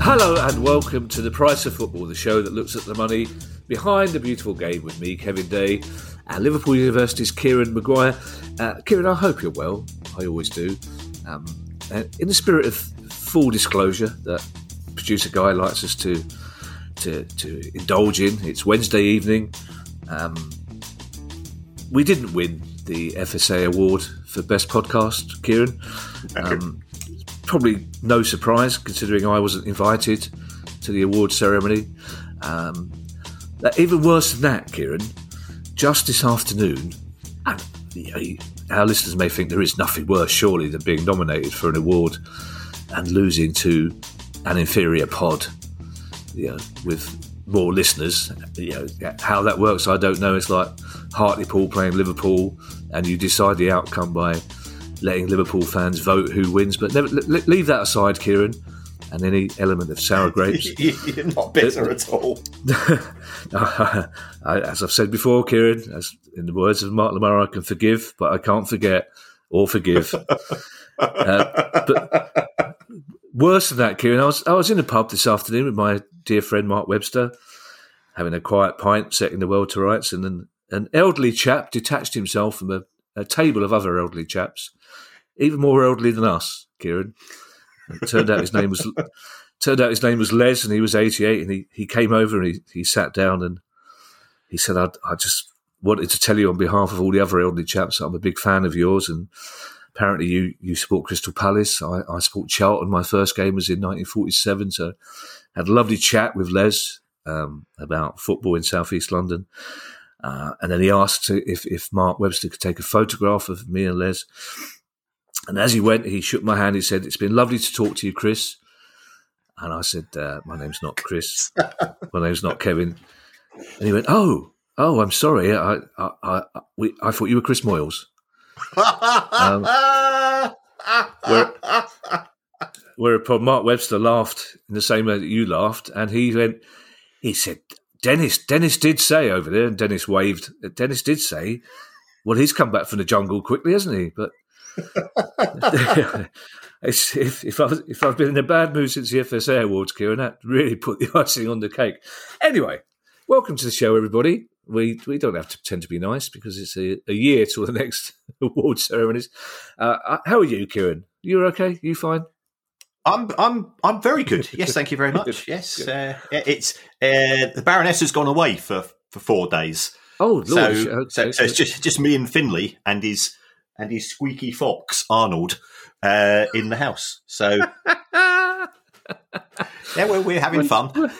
Hello and welcome to The Price of Football, the show that looks at the money behind the beautiful game with me, Kevin Day, and Liverpool University's Kieran Maguire. Kieran, I hope you're well. I always do. And in the spirit of full disclosure that producer Guy likes us to indulge in, it's Wednesday evening. We didn't win the FSA award for Best Podcast, Kieran. Probably no surprise, considering I wasn't invited to the award ceremony. Even worse than that, Kieran, just this afternoon, and our listeners may think there is nothing worse, surely, than being nominated for an award and losing to an inferior pod, with more listeners. How that works, I don't know. It's like Hartlepool playing Liverpool, and you decide the outcome by letting Liverpool fans vote who wins. But never, leave that aside, Kieran, and any element of sour grapes. You're not bitter at all. As I've said before, Kieran, as in the words of Mark Lamar, I can forgive, but I can't forget or forgive. But worse than that, Kieran, I was in a pub this afternoon with my dear friend Mark Webster, having a quiet pint, setting the world to rights, and an elderly chap detached himself from a table of other elderly chaps, even more elderly than us, Kieran. It turned out his name was Les, and he was 88, and he came over and he sat down and he said, I just wanted to tell you on behalf of all the other elderly chaps that I'm a big fan of yours, and apparently you support Crystal Palace. I support Charlton. My first game was in 1947, so I had a lovely chat with Les about football in South East London. And then he asked if Mark Webster could take a photograph of me and Les. And as he went, he shook my hand. He said, "It's been lovely to talk to you, Chris." And I said, "My name's not Chris. My name's not Kevin." And he went, "Oh, I'm sorry. I thought you were Chris Moyles." Whereupon Mark Webster laughed in the same way that you laughed, and he said, Dennis did say over there, and Dennis waved. Dennis did say, well, he's come back from the jungle quickly, hasn't he? But if I've been in a bad mood since the FSA Awards, Kieran, that really put the icing on the cake. Anyway, welcome to the show, everybody. We don't have to pretend to be nice because it's a year till the next award ceremonies. How are you, Kieran? You're okay? You fine? I'm very good. Yes, thank you very much. Yes, it's the Baroness has gone away for 4 days. Oh, Lord. So it's just me and Finlay and his squeaky fox Arnold in the house. So yeah, we're having fun.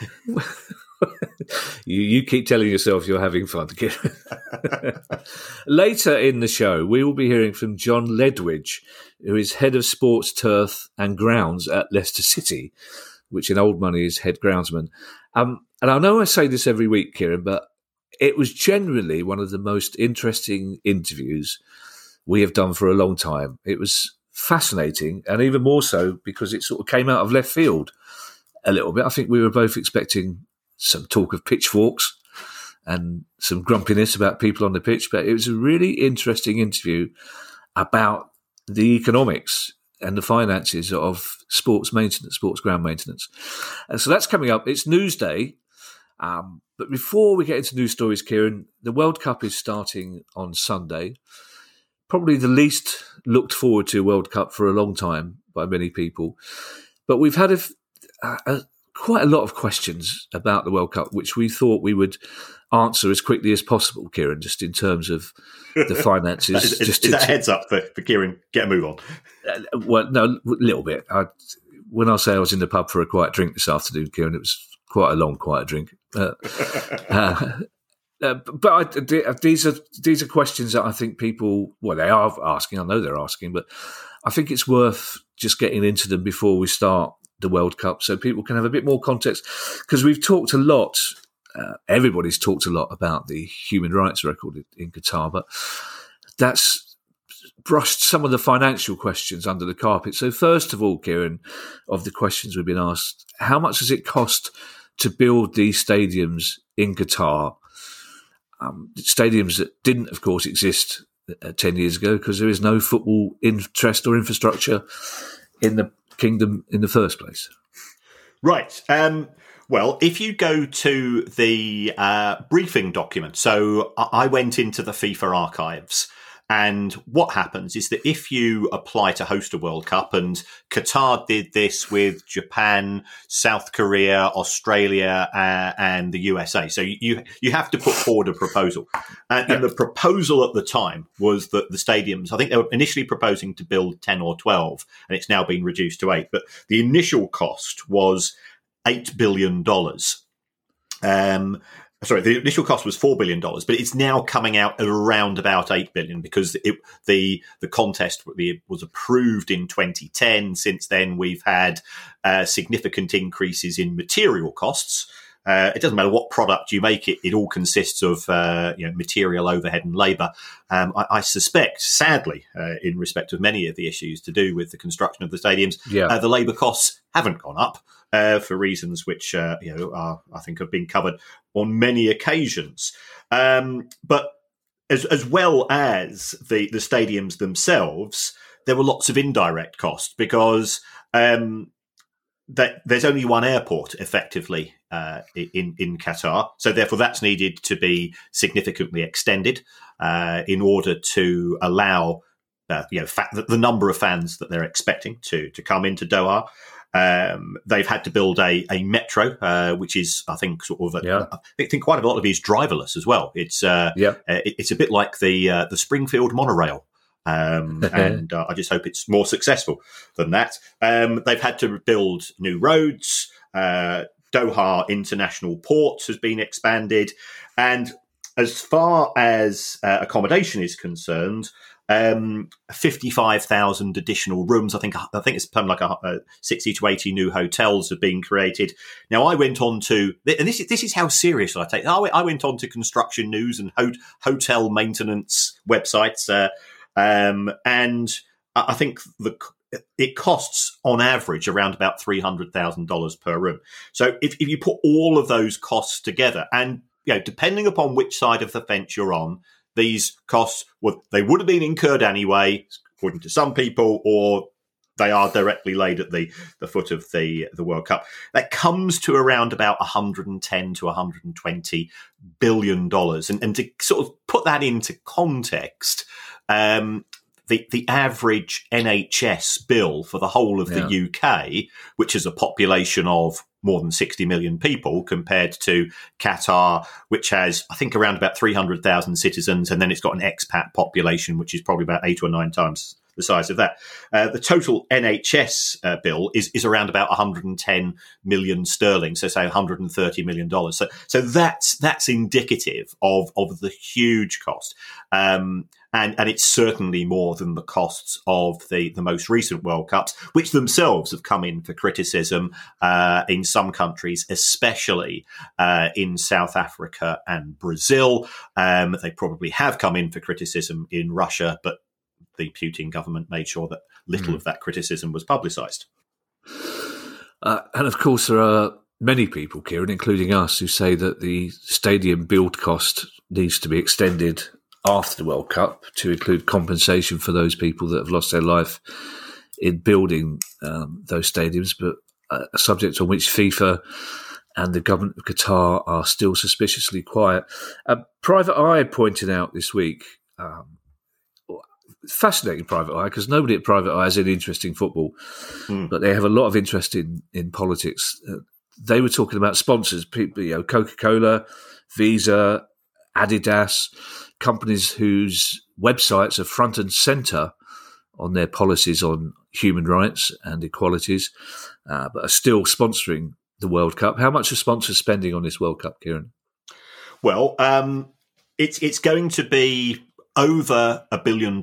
You keep telling yourself you're having fun. Later in the show, we will be hearing from John Ledwidge, who is head of sports, turf and grounds at Leicester City, which in old money is head groundsman. And I know I say this every week, Kieran, but it was generally one of the most interesting interviews we have done for a long time. It was fascinating, and even more so because it sort of came out of left field a little bit. I think we were both expecting some talk of pitchforks and some grumpiness about people on the pitch, but it was a really interesting interview about the economics and the finances of sports maintenance, sports ground maintenance. And so that's coming up. It's Newsday. But before we get into news stories, Kieran, the World Cup is starting on Sunday. Probably the least looked forward to World Cup for a long time by many people. But we've had quite a lot of questions about the World Cup, which we thought we would answer as quickly as possible, Kieran, just in terms of the finances. Is that a heads up for Kieran? Get a move on. Well, no, a little bit. When I say I was in the pub for a quiet drink this afternoon, Kieran, it was quite a long quiet drink. But these are questions that I think people, well, they are asking. I know they're asking, but I think it's worth just getting into them before we start the World Cup, so people can have a bit more context, because we've talked a lot. Everybody's talked a lot about the human rights record in Qatar, but that's brushed some of the financial questions under the carpet. So first of all, Kieran, of the questions we've been asked, how much does it cost to build these stadiums in Qatar? stadiums that didn't, of course, exist 10 years ago because there is no football interest or infrastructure in the kingdom in the first place. Right. Well, if you go to the briefing document, so I went into the FIFA archives, and what happens is that if you apply to host a World Cup, and Qatar did this with Japan, South Korea, Australia, and the USA, so you have to put forward a proposal. And the proposal at the time was that the stadiums, I think they were initially proposing to build 10 or 12, and it's now been reduced to 8. But the initial cost was $8 billion. Sorry, the initial cost was $4 billion, but it's now coming out at around about $8 billion because the contest was approved in 2010. Since then, we've had significant increases in material costs. It doesn't matter what product you make; it all consists of material, overhead, and labour. I suspect, sadly, in respect of many of the issues to do with the construction of the stadiums, the labour costs haven't gone up for reasons which I think have been covered on many occasions. But as well as the stadiums themselves, there were lots of indirect costs because that there's only one airport effectively in Qatar, so therefore that's needed to be significantly extended in order to allow the number of fans that they're expecting to come into Doha. They've had to build a metro, which is, I think, I think quite a lot of it is driverless as well. It's it's a bit like the Springfield monorail. And I just hope it's more successful than that. They've had to build new roads. Doha International Port has been expanded. And as far as accommodation is concerned, 55,000 additional rooms. I think it's something like 60 to 80 new hotels have been created. Now, I went on to, and this is how serious I take. I went on to construction news and hotel maintenance websites, and I think it costs on average around about $300,000 per room. So if you put all of those costs together, and depending upon which side of the fence you're on, these costs, they would have been incurred anyway, according to some people, or they are directly laid at the foot of the World Cup. That comes to around about $110 to $120 billion. And to sort of put that into context, the average NHS bill for the whole of the UK, which is a population of more than 60 million people compared to Qatar, which has, I think, around about 300,000 citizens, and then it's got an expat population, which is probably about 8 or 9 times the size of that. The total NHS bill is around about 110 million sterling, so say $130 million. So that's indicative of the huge cost. And it's certainly more than the costs of the most recent World Cups, which themselves have come in for criticism in some countries, especially in South Africa and Brazil. They probably have come in for criticism in Russia, but the Putin government made sure that little of that criticism was publicised. And of course, there are many people, Kieran, including us, who say that the stadium build cost needs to be extended after the World Cup to include compensation for those people that have lost their life in building those stadiums, but a subject on which FIFA and the government of Qatar are still suspiciously quiet. Private Eye pointed out this week, fascinating Private Eye, because nobody at Private Eye is an interest in football, but they have a lot of interest in politics. They were talking about sponsors, people, Coca-Cola, Visa, Adidas, companies whose websites are front and centre on their policies on human rights and equalities, but are still sponsoring the World Cup. How much are sponsors spending on this World Cup, Kieran? Well, it's going to be over $1 billion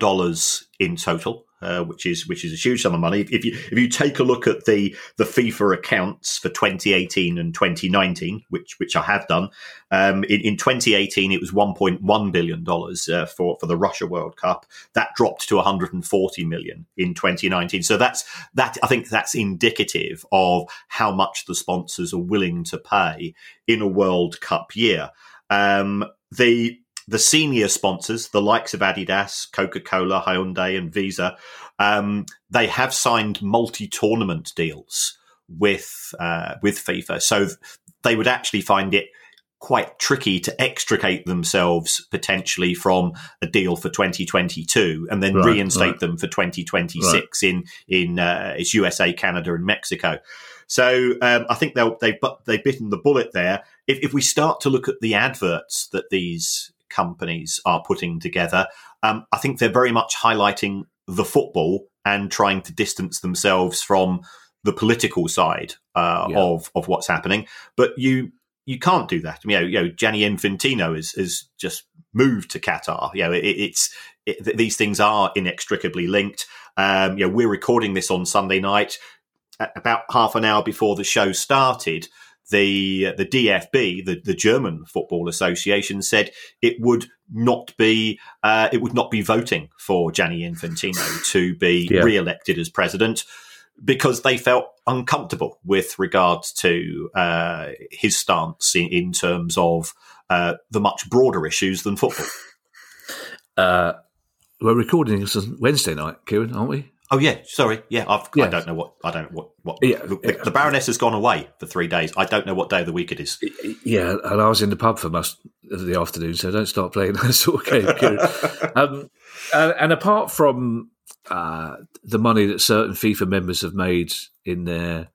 in total, which is a huge sum of money. If you take a look at the FIFA accounts for 2018 and 2019, which I have done, in 2018 it was $1.1 billion for the Russia World Cup. That dropped to $140 million in 2019. So I think that's indicative of how much the sponsors are willing to pay in a World Cup year. The the senior sponsors, the likes of Adidas, Coca-Cola, Hyundai and Visa, they have signed multi-tournament deals with FIFA. So they would actually find it quite tricky to extricate themselves potentially from a deal for 2022 and then reinstate them for 2026 in it's USA, Canada and Mexico. So I think they've bitten the bullet there. If we start to look at the adverts that these companies are putting together, I think they're very much highlighting the football and trying to distance themselves from the political side of what's happening. But you can't do that. You know, Gianni Infantino has just moved to Qatar. You know, it's these things are inextricably linked. You know, we're recording this on Sunday night. About half an hour before the show started, the DFB, the German Football Association, said it would not be voting for Gianni Infantino to be re-elected as president, because they felt uncomfortable with regards to his stance in terms of the much broader issues than football. We're recording this on Wednesday night, Kieran, aren't we? Oh yeah, sorry. Yeah, I don't know what the Baroness has gone away for 3 days. I don't know what day of the week it is. Yeah, and I was in the pub for most of the afternoon, so don't start playing that sort of game. And apart from the money that certain FIFA members have made in their,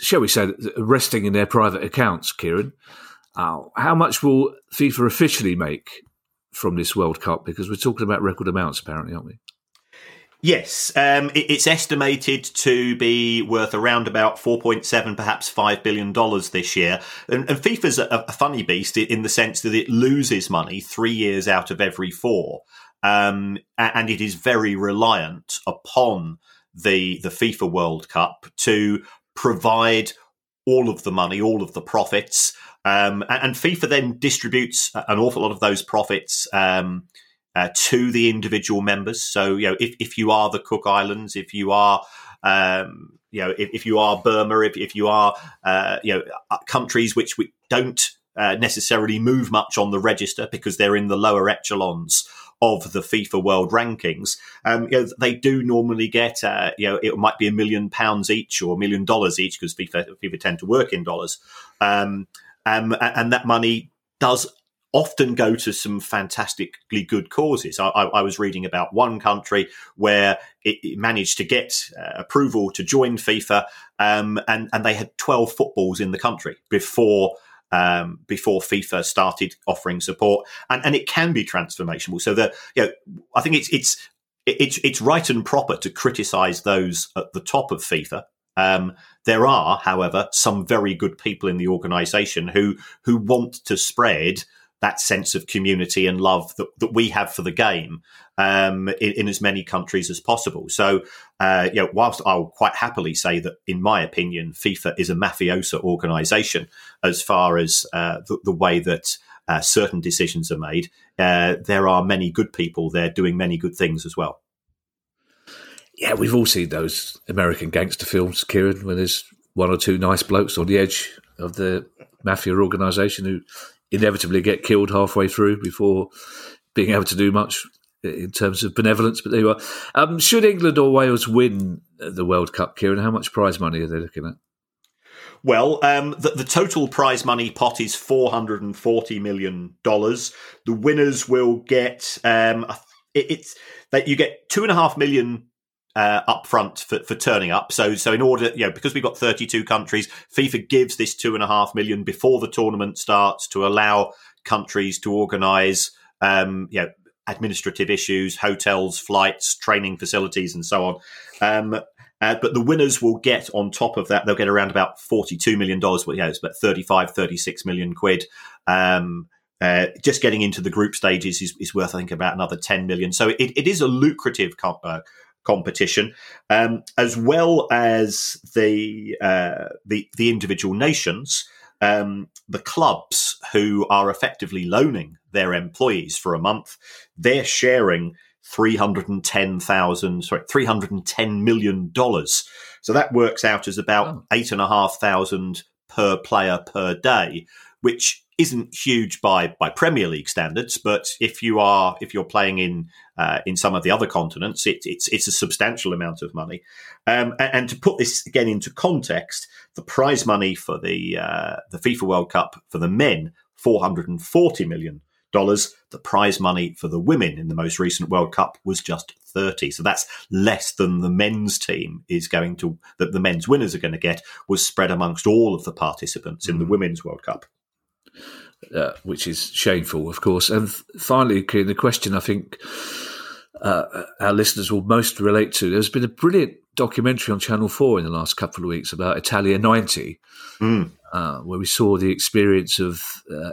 shall we say, resting in their private accounts, Kieran, how much will FIFA officially make from this World Cup? Because we're talking about record amounts, apparently, aren't we? Yes, it's estimated to be worth around about $4.7, perhaps $5 billion this year. And FIFA's a funny beast in the sense that it loses money 3 years out of every four. And it is very reliant upon the FIFA World Cup to provide all of the money, all of the profits. And FIFA then distributes an awful lot of those profits to the individual members. So, you know, if you are the Cook Islands, if you are, you know, if you are Burma, if you are, you know, countries which we don't necessarily move much on the register because they're in the lower echelons of the FIFA World Rankings, you know, they do normally get, you know, it might be £1 million each or $1 million each, because FIFA tend to work in dollars, and that money does often go to some fantastically good causes. I was reading about one country where it managed to get approval to join FIFA, and they had 12 footballs in the country before FIFA started offering support, and it can be transformational. So I think it's right and proper to criticise those at the top of FIFA. There are, however, some very good people in the organisation who want to spread that sense of community and love that we have for the game in as many countries as possible. So, you know, whilst I'll quite happily say that, in my opinion, FIFA is a mafiosa organisation as far as the way that certain decisions are made, there are many good people there doing many good things as well. Yeah, we've all seen those American gangster films, Kieran, where there's one or two nice blokes on the edge of the mafia organisation who inevitably get killed halfway through before being able to do much in terms of benevolence. But there you are. Should England or Wales win the World Cup, Kieran, how much prize money are they looking at? Well, the total prize money pot is $440 million. The winners will get you get $2.5 million up front for turning up. So in order, you know, because we've got 32 countries, FIFA gives this $2.5 million before the tournament starts to allow countries to organise, you know, administrative issues, hotels, flights, training facilities, and so on. But the winners will get, on top of that, they'll get around about $42 million, but yeah, it's about 35, 36 million quid. Just getting into the group stages is worth, I think, about another 10 million. So it is a lucrative competition, as well as the individual nations, the clubs who are effectively loaning their employees for a month. They're sharing $310 million. So that works out as about $8,500 per player per day, which isn't huge by Premier League standards, but if you're playing in some of the other continents, it's a substantial amount of money. And to put this again into context, the prize money for the FIFA World Cup for the men, $440 million. The prize money for the women in the most recent World Cup was just 30. So that's less than the men's team is going to, that the men's winners are going to get, was spread amongst all of the participants in the Women's World Cup. Which is shameful, of course. And finally, Kieran, the question I think our listeners will most relate to, there's been a brilliant documentary on Channel 4 in the last couple of weeks about Italia 90, where we saw the experience of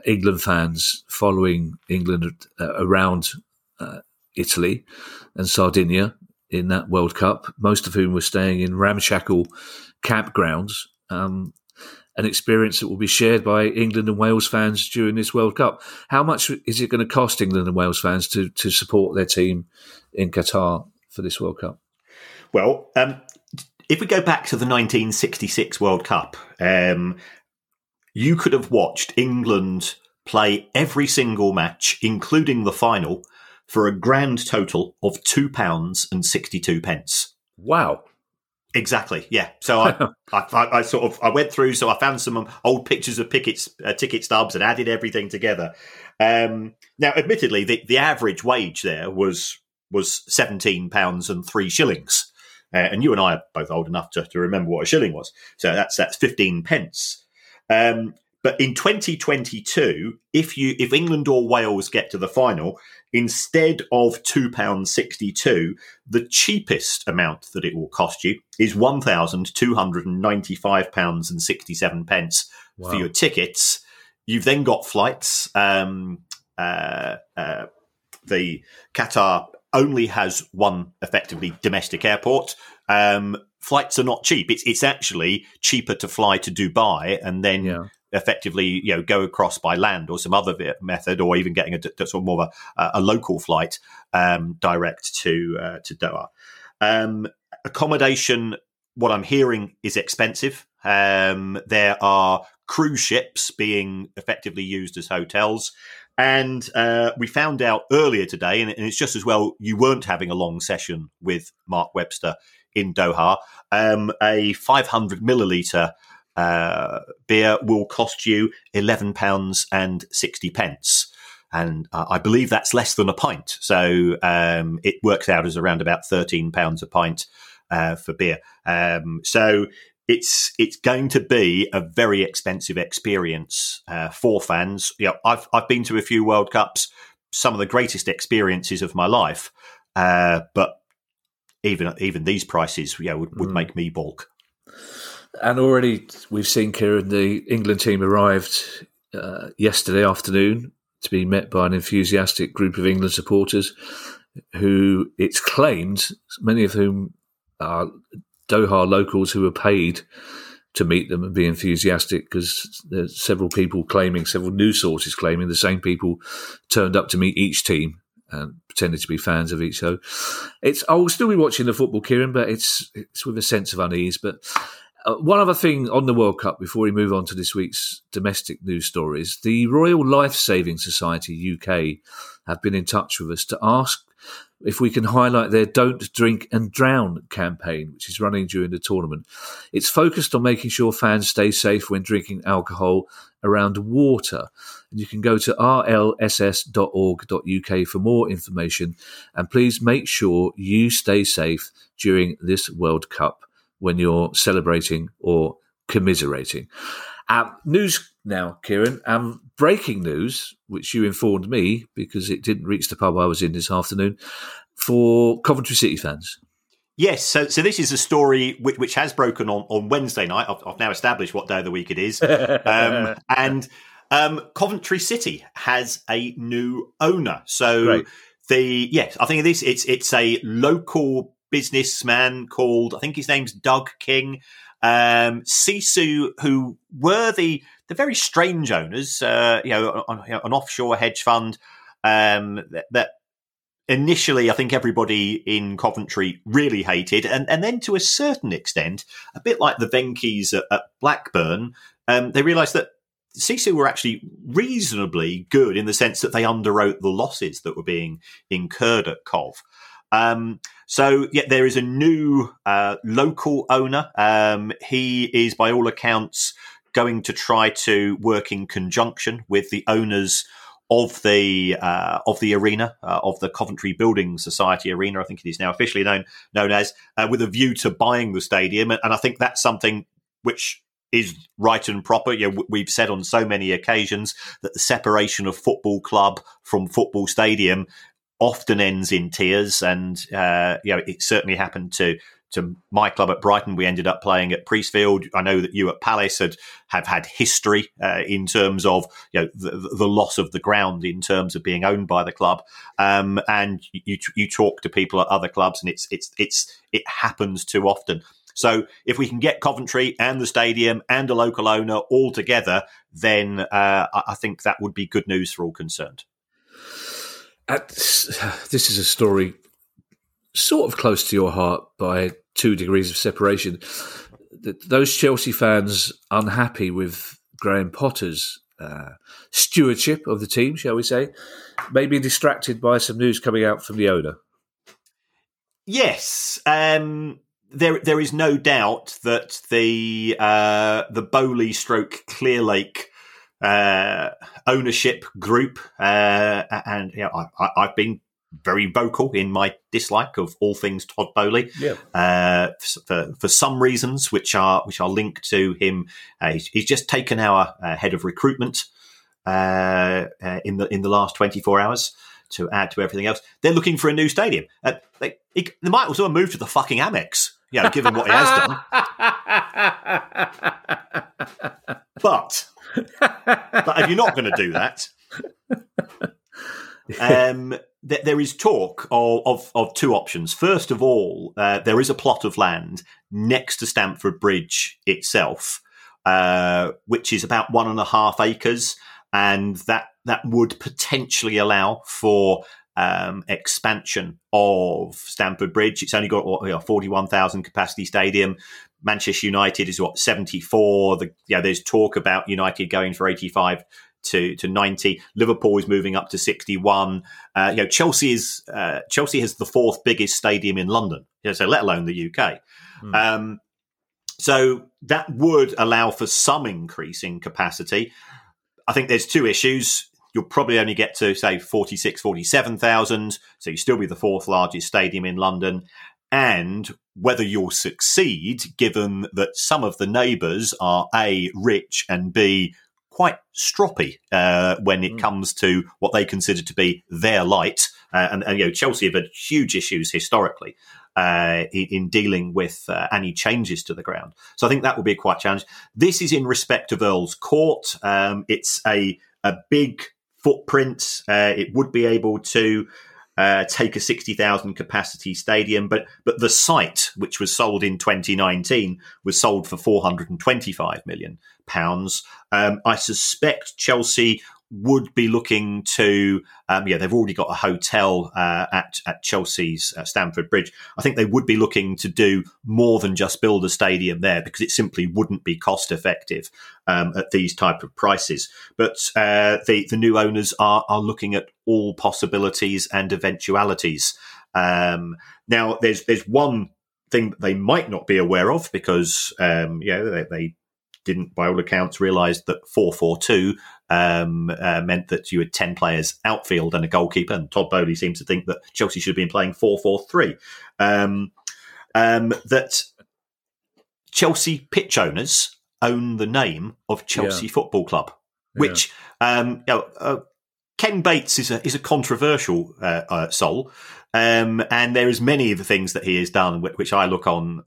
England fans following England around Italy and Sardinia in that World Cup, most of whom were staying in ramshackle campgrounds, an experience that will be shared by England and Wales fans during this World Cup. How much is it going to cost England and Wales fans to support their team in Qatar for this World Cup? Well, if we go back to the 1966 World Cup, you could have watched England play every single match, including the final, for a grand total of £2.62. Wow. Exactly. Yeah. So I sort of, I went through, so I found some old pictures of ticket stubs and added everything together. Now, admittedly, the average wage there was £17.03. And you and I are both old enough to remember what a shilling was. So that's 15 pence. But in 2022, if England or Wales get to the final, instead of £2.62, the cheapest amount that it will cost you is £1,295.67 for your tickets. You've then got flights. The Qatar only has one effectively domestic airport. Flights are not cheap. It's actually cheaper to fly to Dubai and then effectively, go across by land or some other method, or even getting a sort of more of a local flight direct to Doha. Accommodation, what I'm hearing, is expensive. There are cruise ships being effectively used as hotels. And we found out earlier today, and it's just as well you weren't having a long session with Mark Webster in Doha, a 500 milliliter beer will cost you £11.60. And I believe that's less than a pint. So it works out as around about £13 a pint for beer. So it's going to be a very expensive experience for fans. I've been to a few World Cups, some of the greatest experiences of my life, but even these prices, would make me balk. And already we've seen, Kieran, the England team arrived yesterday afternoon to be met by an enthusiastic group of England supporters, who it's claimed, many of whom are Doha locals who were paid to meet them and be enthusiastic, because there's several news sources claiming the same people turned up to meet each team and pretended to be fans of each. So I will still be watching the football, Kieran, but it's with a sense of unease. But one other thing on the World Cup before we move on to this week's domestic news stories, the Royal Life Saving Society UK have been in touch with us to ask if we can highlight their Don't Drink and Drown campaign, which is running during the tournament. It's focused on making sure fans stay safe when drinking alcohol around water. And you can go to rlss.org.uk for more information. And please make sure you stay safe during this World Cup when you're celebrating or commiserating. News now, Kieran. Breaking news, which you informed me, because it didn't reach the pub I was in this afternoon, for Coventry City fans. Yes, so this is a story which has broken on Wednesday night. I've now established what day of the week it is. Coventry City has a new owner. So right. I think it's a local businessman called, I think his name's Doug King. Sisu, who were the very strange owners, an offshore hedge fund that initially I think everybody in Coventry really hated, and then to a certain extent, a bit like the Venkies at Blackburn, they realised that Sisu were actually reasonably good in the sense that they underwrote the losses that were being incurred at Cov. So, there is a new local owner. He is, by all accounts, going to try to work in conjunction with the owners of the arena, of the Coventry Building Society Arena, I think it is now officially known as, with a view to buying the stadium. And I think that's something which is right and proper. You know, we've said on so many occasions that the separation of football club from football stadium often ends in tears, and it certainly happened to my club at Brighton. We ended up playing at Priestfield. I know that you at Palace have had history in terms of the loss of the ground in terms of being owned by the club. And you talk to people at other clubs, and it happens too often. So if we can get Coventry and the stadium and a local owner all together, then I think that would be good news for all concerned. This is a story sort of close to your heart by 2 degrees of separation. Those Chelsea fans unhappy with Graham Potter's stewardship of the team, shall we say, may be distracted by some news coming out from the owner. Yes. There is no doubt that the Bowley / Clearlake ownership group, I've been very vocal in my dislike of all things Todd Bowley, for some reasons which are linked to him. He's just taken our head of recruitment in the last 24 hours. To add to everything else, they're looking for a new stadium. They might also move to the fucking Amex, given what he has done. But if you're not going to do that, there is talk of two options. First of all, there is a plot of land next to Stamford Bridge itself, which is about 1.5 acres, and that would potentially allow for expansion of Stamford Bridge. It's only got a 41,000 capacity stadium. Manchester United is 74. There's talk about United going for 85 to 90. Liverpool is moving up to 61. Chelsea has the fourth biggest stadium in London, so let alone the UK. Mm. So that would allow for some increase in capacity. I think there's two issues. You'll probably only get to, say, 46,000, 47,000, so you'll still be the fourth largest stadium in London. And whether you'll succeed, given that some of the neighbours are, A, rich, and B, quite stroppy when it comes to what they consider to be their light. And Chelsea have had huge issues historically in dealing with any changes to the ground. So I think that will be quite challenging. This is in respect of Earl's Court. It's a big footprint. It would be able to take a 60,000 capacity stadium, but the site, which was sold in 2019, was sold for £425 million. I suspect Chelsea would be looking to, they've already got a hotel at Chelsea's Stamford Bridge. I think they would be looking to do more than just build a stadium there, because it simply wouldn't be cost effective at these type of prices. But the new owners are looking at all possibilities and eventualities. Now, there's one thing that they might not be aware of, because they didn't, by all accounts, realise that 4-4-2 meant that you had 10 players outfield and a goalkeeper, and Todd Bowley seems to think that Chelsea should have been playing 4-4-3. That Chelsea pitch owners own the name of Chelsea Football Club, which Ken Bates is a controversial soul. And there is many of the things that he has done, which I look on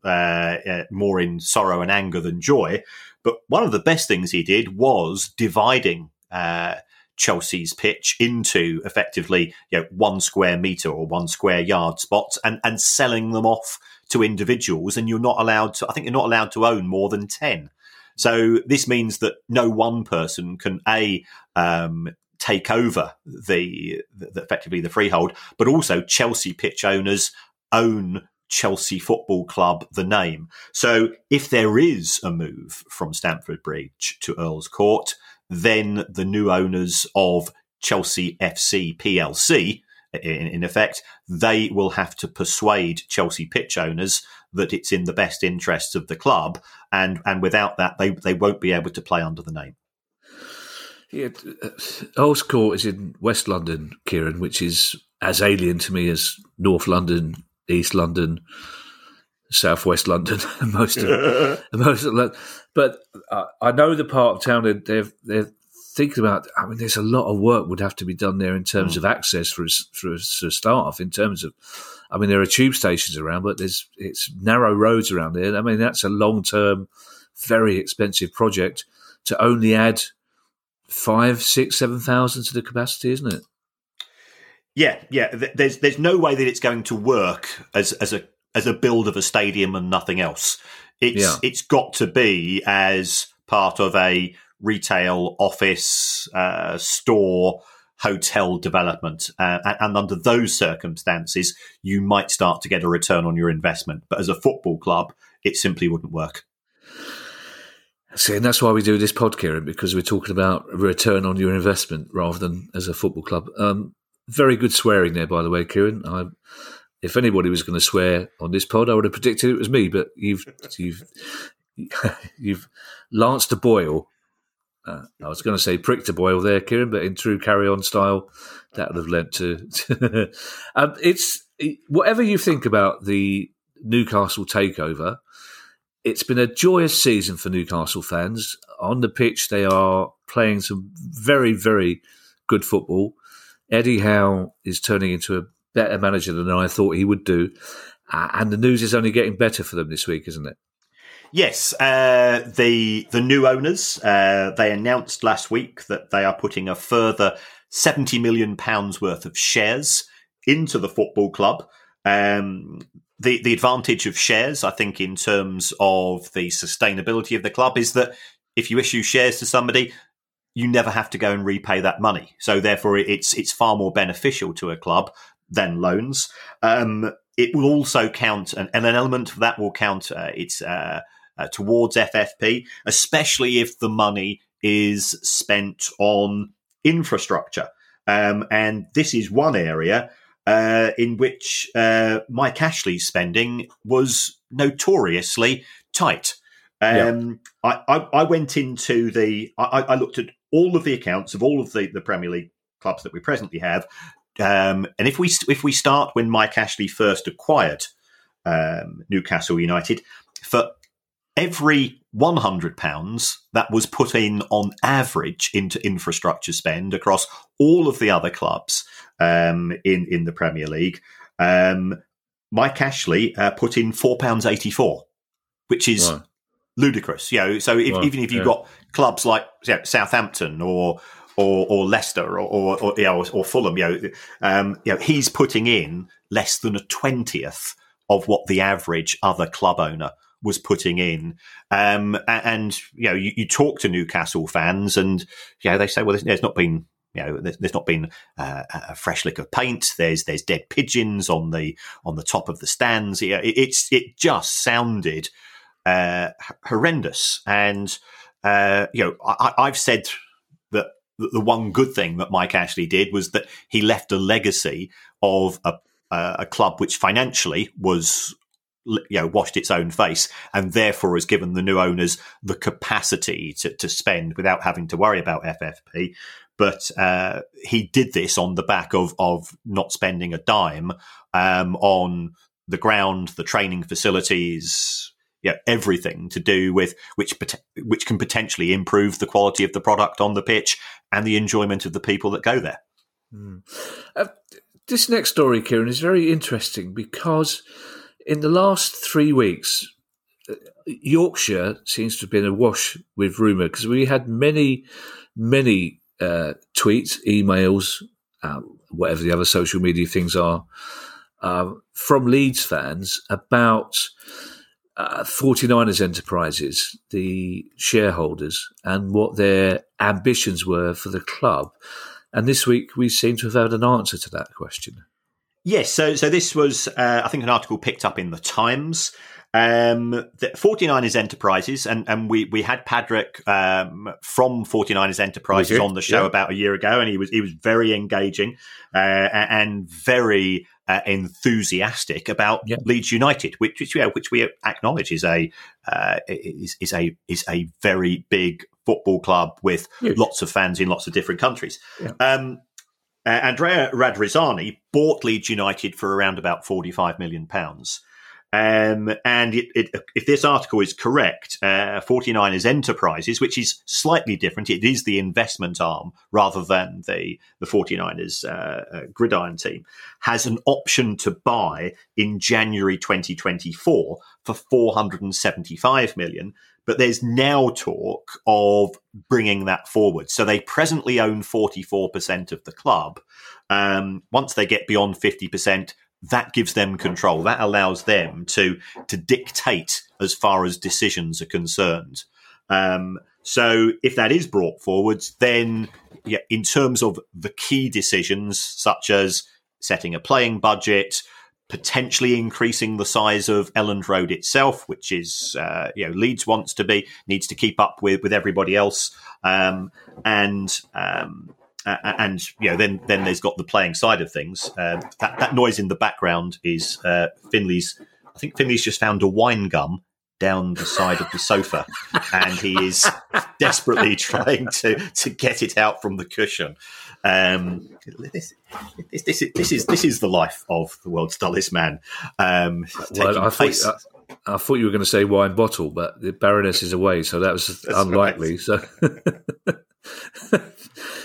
more in sorrow and anger than joy. But one of the best things he did was dividing Chelsea's pitch into effectively 1 square metre or 1 square yard spots and selling them off to individuals. And you're not allowed to own more than 10. So this means that no one person can, take over the effectively the freehold, but also Chelsea pitch owners own Chelsea Football Club, the name. So if there is a move from Stamford Bridge to Earl's Court, then the new owners of Chelsea FC PLC, in effect, they will have to persuade Chelsea pitch owners that it's in the best interests of the club, and without that, they won't be able to play under the name. Yeah, Earl's Court is in West London, Kieran, which is as alien to me as North London, East London, South West London, and most of London. But I know the part of town that they're thinking about. I mean, there's a lot of work would have to be done there in terms of access for staff. In terms of, I mean, there are tube stations around, but it's narrow roads around there. I mean, that's a long-term, very expensive project to only add 5, 6, 7,000 to the capacity, isn't it? Yeah. There's no way that it's going to work as a build of a stadium and nothing else. It's got to be as part of a retail, office, store, hotel development. And under those circumstances, you might start to get a return on your investment. But as a football club, it simply wouldn't work. See, and that's why we do this pod, Kieran, because we're talking about return on your investment rather than as a football club. Very good swearing there, by the way, Kieran. If anybody was going to swear on this pod, I would have predicted it was me, but you've lanced a boil. I was going to say pricked a boil there, Kieran, but in true carry-on style, that would have lent to... whatever you think about the Newcastle takeover, it's been a joyous season for Newcastle fans. On the pitch, they are playing some very, very good football. Eddie Howe is turning into a better manager than I thought he would do. And the news is only getting better for them this week, isn't it? Yes. The new owners, they announced last week that they are putting a further £70 million worth of shares into the football club. The advantage of shares, I think, in terms of the sustainability of the club is that if you issue shares to somebody, you never have to go and repay that money. So therefore, it's far more beneficial to a club than loans. It will also count, and an element of that will count towards FFP, especially if the money is spent on infrastructure. And this is one area in which Mike Ashley's spending was notoriously tight. I went into I looked at all of the accounts of all of the Premier League clubs that we presently have, and if we start when Mike Ashley first acquired Newcastle United, for every £100 that was put in on average into infrastructure spend across all of the other clubs in the Premier League, Mike Ashley put in £4.84, which is ludicrous. So even if you've got clubs like Southampton or Leicester or Fulham, he's putting in less than a 20th of what the average other club owner was putting in. You talk to Newcastle fans, and they say, well, there's not been. There's not been a fresh lick of paint. There's dead pigeons on the top of the stands. It just sounded horrendous. And I've said that the one good thing that Mike Ashley did was that he left a legacy of a club which financially was washed its own face, and therefore has given the new owners the capacity to spend without having to worry about FFP. But he did this on the back of not spending a dime on the ground, the training facilities, everything to do with which can potentially improve the quality of the product on the pitch and the enjoyment of the people that go there. This next story, Kieran, is very interesting because in the last 3 weeks, Yorkshire seems to have been awash with rumour because we had many. Tweets, emails, whatever the other social media things are, from Leeds fans about 49ers Enterprises, the shareholders, and what their ambitions were for the club. And this week we seem to have had an answer to that question. Yes, so this was, I think, an article picked up in the Times. The 49ers Enterprises, and we had Padraig from 49ers Enterprises on the show about a year ago, and he was very engaging and very enthusiastic about Leeds United, which we acknowledge is a very big football club with lots of fans in lots of different countries. Yeah. Andrea Radrizzani bought Leeds United for around about £45 million. And if this article is correct, 49ers Enterprises, which is slightly different, it is the investment arm rather than the 49ers gridiron team, has an option to buy in January 2024 for £475 million. But there's now talk of bringing that forward. So they presently own 44% of the club. Once they get beyond 50%, that gives them control. That allows them to dictate as far as decisions are concerned. So if that is brought forward, then in terms of the key decisions, such as setting a playing budget, potentially increasing the size of Elland Road itself, which is Leeds needs to keep up with everybody else, then there's got the playing side of things. That noise in the background is Finley's. I think Finley's just found a wine gum down the side of the sofa, and he is desperately trying to get it out from the cushion. This is the life of the world's dullest man. I thought you were going to say wine bottle, but the Baroness is away, so that's unlikely. Right. So,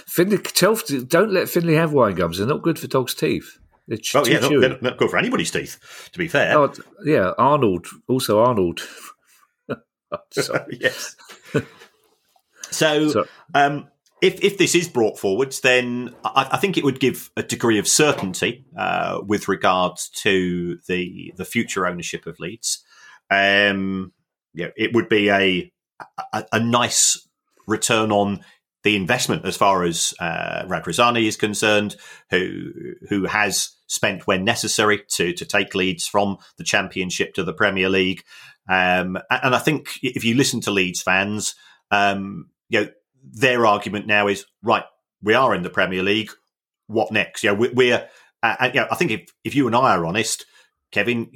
Finlay, don't let Finlay have wine gums. They're not good for dogs' teeth. They're not good for anybody's teeth, to be fair. Oh, yeah, Arnold. Sorry. Yes. So, if this is brought forwards, then I think it would give a degree of certainty with regards to the future ownership of Leeds. It would be a nice return on the investment as far as Radrizzani is concerned, who has spent when necessary to take Leeds from the Championship to the Premier League. And I think if you listen to Leeds fans, their argument now is, right, we are in the Premier League. What next? I think if you and I are honest, Kevin,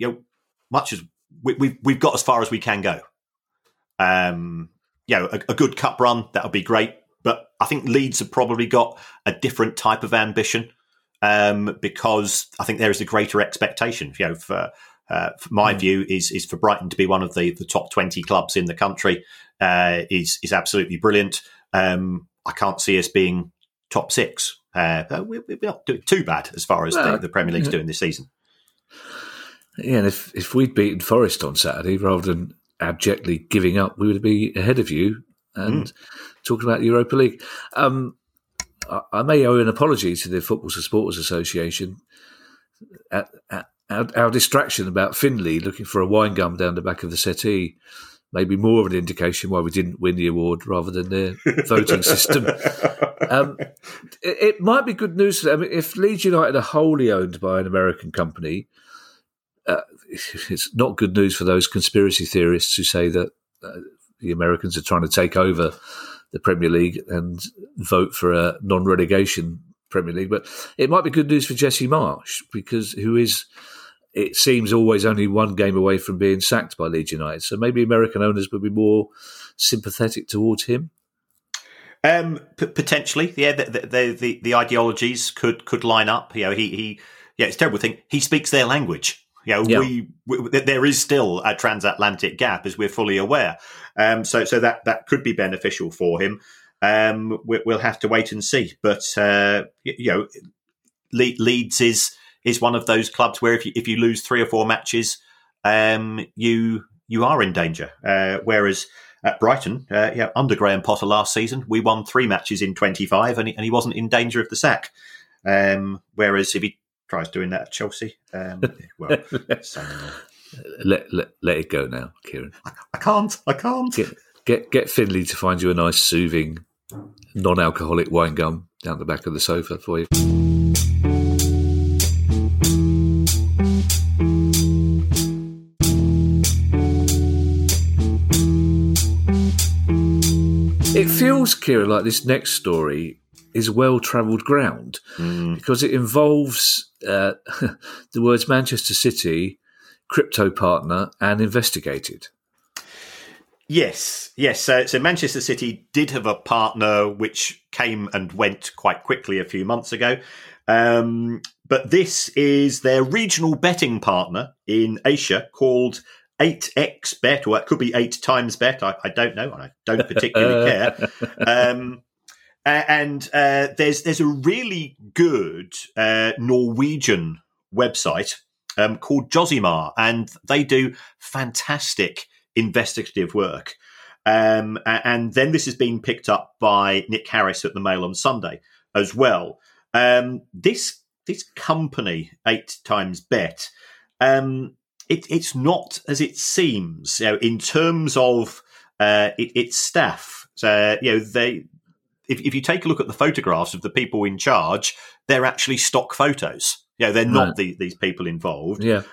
much as we've got as far as we can go. A good cup run, that would be great. But I think Leeds have probably got a different type of ambition because I think there is a greater expectation. For my view, is for Brighton to be one of the top 20 clubs in the country is absolutely brilliant. I can't see us being top six. We're not doing too bad as far as the Premier League's doing this season. Yeah, and if we'd beaten Forest on Saturday rather than abjectly giving up, we would be ahead of you. And talking about the Europa League, I may owe an apology to the Football Supporters Association at our distraction about Finlay looking for a wine gum down the back of the settee. Maybe more of an indication why we didn't win the award rather than their voting system. It might be good news for them. I mean, if Leeds United are wholly owned by an American company, it's not good news for those conspiracy theorists who say that the Americans are trying to take over the Premier League and vote for a non-relegation Premier League. But it might be good news for Jesse Marsh, because who is, it seems, always only one game away from being sacked by Leeds United. So maybe American owners would be more sympathetic towards him. Potentially, yeah. The ideologies could line up. It's a terrible thing. He speaks their language. There is still a transatlantic gap, as we're fully aware. So that could be beneficial for him. We'll have to wait and see. But Leeds is one of those clubs where if you lose three or four matches, you are in danger. Whereas at Brighton, under Graham Potter last season, we won three matches in 25, and he wasn't in danger of the sack. Whereas if he tries doing that at Chelsea. Let it go now, Kieran. I can't. Get Finlay to find you a nice, soothing, non-alcoholic wine gum down the back of the sofa for you. feels, Kieran, like this next story is well-travelled ground because it involves the words Manchester City, crypto partner, and investigated. Yes, yes. So Manchester City did have a partner which came and went quite quickly a few months ago. But this is their regional betting partner in Asia called 8X Bet, or it could be 8x Bet. I don't know. I don't particularly care. And there's a really good Norwegian website called Josimar, and they do fantastic investigative work. And then this has been picked up by Nick Harris at the Mail on Sunday as well. This company, 8x Bet, it's not as it seems. You know, in terms of its staff, they. If you take a look at the photographs of the people in charge, they're actually stock photos. You know, they're not these people involved. Yeah.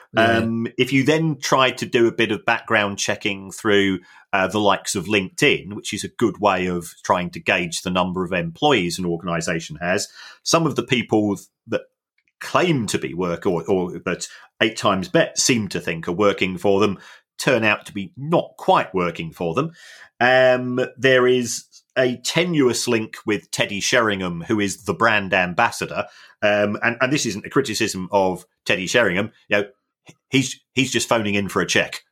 If you then try to do a bit of background checking through the likes of LinkedIn, which is a good way of trying to gauge the number of employees an organisation has, some of the people that claim to be or that 8x Bet seem to think are working for them turn out to be not quite working for them. There is a tenuous link with Teddy Sheringham, who is the brand ambassador. And this isn't a criticism of Teddy Sheringham. You know, he's just phoning in for a check.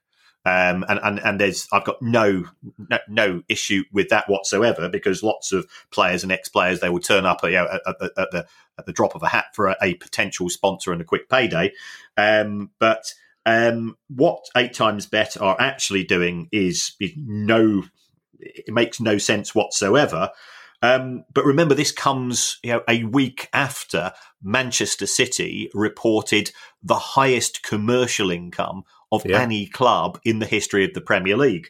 And I've got no issue with that whatsoever, because lots of players and ex-players, they will turn up at the drop of a hat for a potential sponsor and a quick payday. But what 8x Bet are actually doing it makes no sense whatsoever. But remember, this comes a week after Manchester City reported the highest commercial income of any club in the history of the Premier League.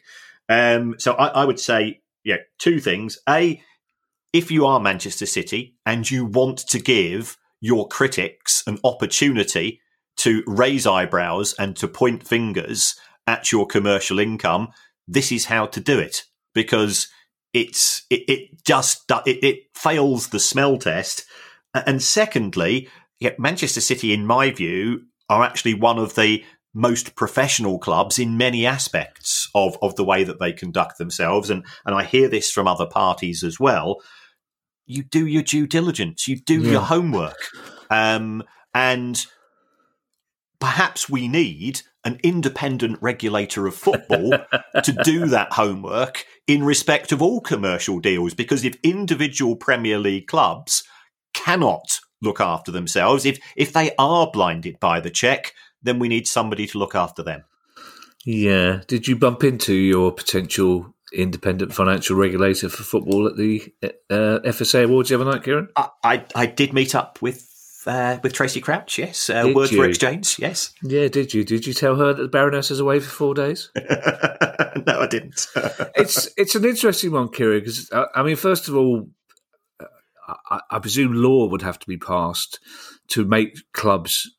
So I would say two things. A, if you are Manchester City and you want to give your critics an opportunity to raise eyebrows and to point fingers at your commercial income, this is how to do it. Because it fails the smell test, and secondly, Manchester City, in my view, are actually one of the most professional clubs in many aspects of the way that they conduct themselves, and I hear this from other parties as well. You do your due diligence, you do your homework, and perhaps we need an independent regulator of football to do that homework in respect of all commercial deals, because if individual Premier League clubs cannot look after themselves, if they are blinded by the cheque, then we need somebody to look after them. Yeah. Did you bump into your potential independent financial regulator for football at the FSA Awards the other night, Kieran? I did meet up with Tracy Crouch, yes. Word for exchange, yes. Yeah, did you? Did you tell her that the Baroness is away for 4 days? No, I didn't. It's an interesting one, Kieran, because, I mean, first of all, I presume law would have to be passed to make clubs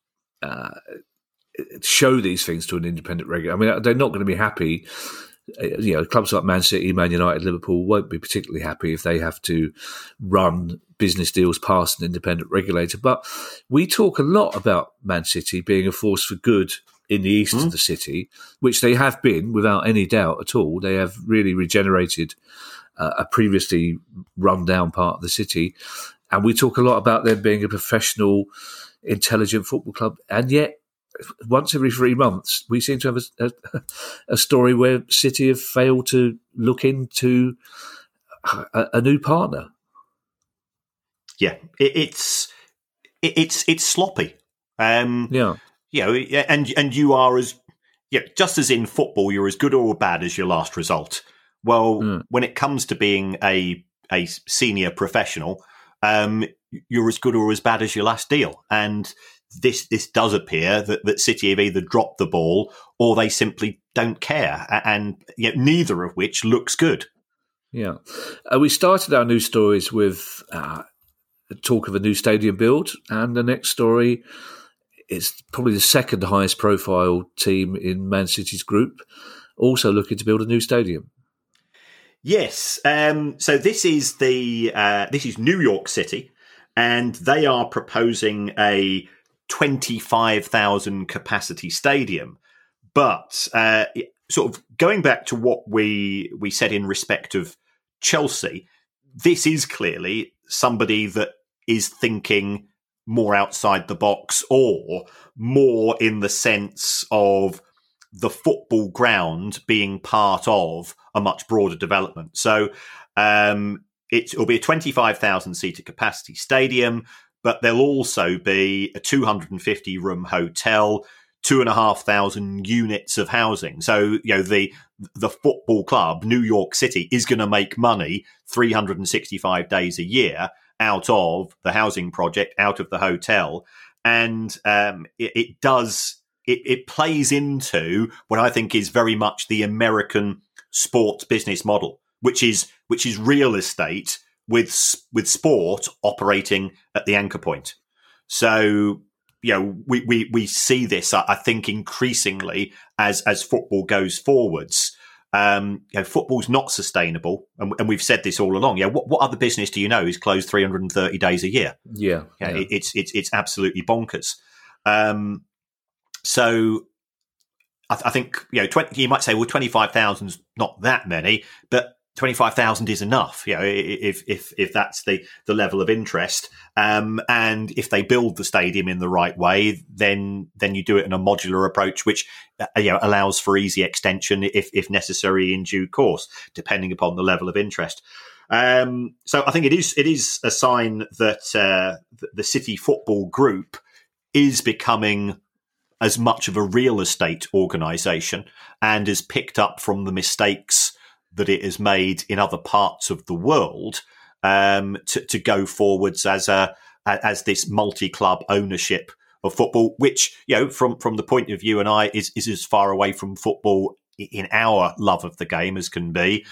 show these things to an independent regulator. I mean, they're not going to be happy. You know, clubs like Man City, Man United, Liverpool won't be particularly happy if they have to run business deals past an independent regulator. But we talk a lot about Man City being a force for good in the east of the city, which they have been without any doubt at all. They have really regenerated a previously run-down part of the city. And we talk a lot about them being a professional, intelligent football club. And yet, once every 3 months, we seem to have a story where City have failed to look into a new partner. Yeah, it's sloppy. And you are just as in football, you're as good or bad as your last result. Well, when it comes to being a senior professional, you're as good or as bad as your last deal, and This does appear that City have either dropped the ball or they simply don't care, and neither of which looks good. Yeah. We started our news stories with talk of a new stadium build, and the next story is probably the second highest profile team in Man City's group, also looking to build a new stadium. Yes. So this is New York City, and they are proposing a 25,000 capacity stadium. But sort of going back to what we said in respect of Chelsea, this is clearly somebody that is thinking more outside the box, or more in the sense of the football ground being part of a much broader development. So it'll be a 25,000 seater capacity stadium, but there'll also be a 250 room hotel, 2,500 units of housing. So, you know, the football club, New York City, is going to make money 365 days a year out of the housing project, out of the hotel. And it plays into what I think is very much the American sports business model, which is real estate with sport operating at the anchor point. So, you know, we see this, I think, increasingly as football goes forwards. You know, football's not sustainable, and we've said this all along. Yeah, what other business do you know is closed 330 days a year? Yeah, yeah, yeah. It's absolutely bonkers. So I think, you know, you might say, well, 25,000's not that many, but 25,000 is enough. You know, if that's the level of interest, and if they build the stadium in the right way, then you do it in a modular approach, which allows for easy extension if necessary in due course, depending upon the level of interest. So I think it is a sign that the City Football Group is becoming as much of a real estate organisation and has picked up from the mistakes that it has made in other parts of the world, to go forwards as this multi-club ownership of football, which, you know, from the point of view and I is as far away from football in our love of the game as can be,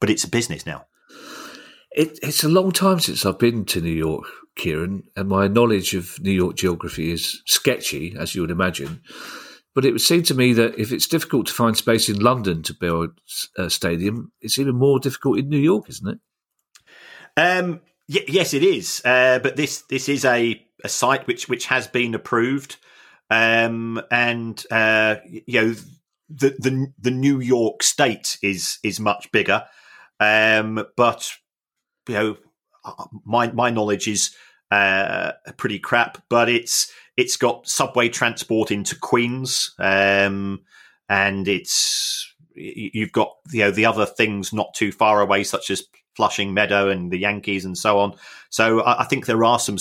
but it's a business now. It's a long time since I've been to New York, Kieran, and my knowledge of New York geography is sketchy, as you would imagine. But it would seem to me that if it's difficult to find space in London to build a stadium, it's even more difficult in New York, isn't it? Yes, it is. But this is a site which has been approved, the New York state is much bigger. But you know, my knowledge is pretty crap, but it's got subway transport into Queens, and you've got, you know, the other things not too far away, such as Flushing Meadow and the Yankees and so on. So I think there are some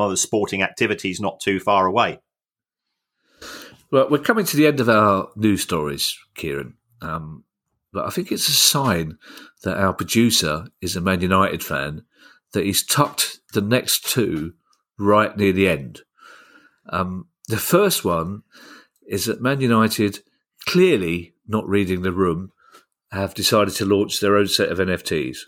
other sporting activities not too far away. Well, we're coming to the end of our news stories, Kieran, but I think it's a sign that our producer is a Man United fan that he's tucked the next two right near the end. The first one is that Man United, clearly not reading the room, have decided to launch their own set of NFTs.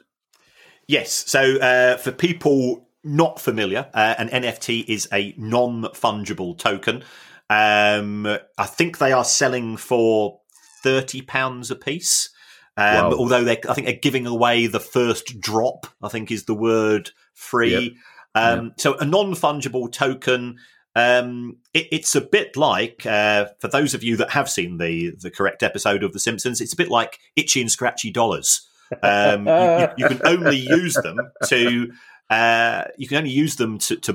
Yes. So for people not familiar, an NFT is a non-fungible token. I think they are selling for £30 a piece. Wow. Although I think they're giving away the first drop, I think is the word, free. Yep. So a non-fungible token. It's a bit like, for those of you that have seen the correct episode of The Simpsons, it's a bit like itchy and scratchy dollars. You can only use them to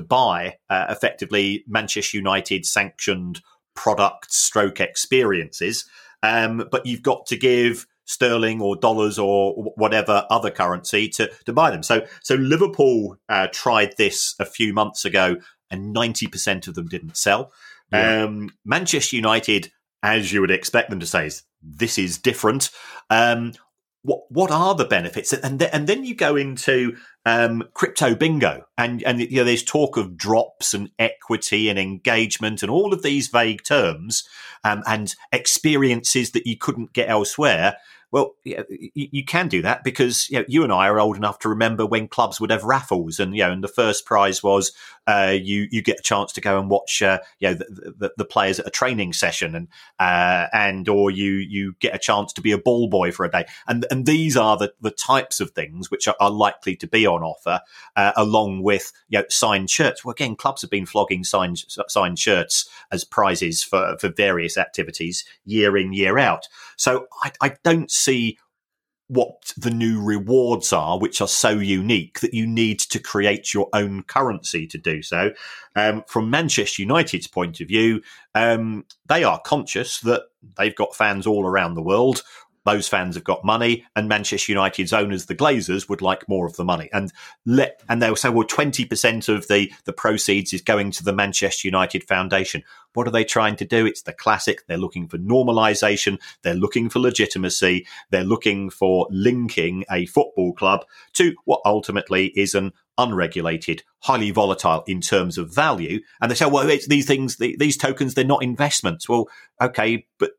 buy effectively Manchester United sanctioned products / experiences. But you've got to give sterling or dollars or whatever other currency to buy them. So Liverpool tried this a few months ago, and 90% of them didn't sell. Yeah. Manchester United, as you would expect them to say, this is different. What are the benefits? And then you go into crypto bingo, and you know, there's talk of drops and equity and engagement and all of these vague terms, and experiences that you couldn't get elsewhere. Well, you can do that because, you know, you and I are old enough to remember when clubs would have raffles, and you know, and the first prize was you get a chance to go and watch the players at a training session, and or you get a chance to be a ball boy for a day, and these are the types of things which are likely to be on offer, along with signed shirts. Well, again, clubs have been flogging signed shirts as prizes for various activities year in, year out. So I don't see what the new rewards are, which are so unique that you need to create your own currency to do so. From Manchester United's point of view, they are conscious that they've got fans all around the world. Those fans have got money, and Manchester United's owners, the Glazers, would like more of the money. And they'll say, well, 20% of the proceeds is going to the Manchester United Foundation. What are they trying to do? It's the classic. They're looking for normalisation. They're looking for legitimacy. They're looking for linking a football club to what ultimately is an unregulated, highly volatile in terms of value. And they say, well, it's these things, these tokens, they're not investments. Well, okay, but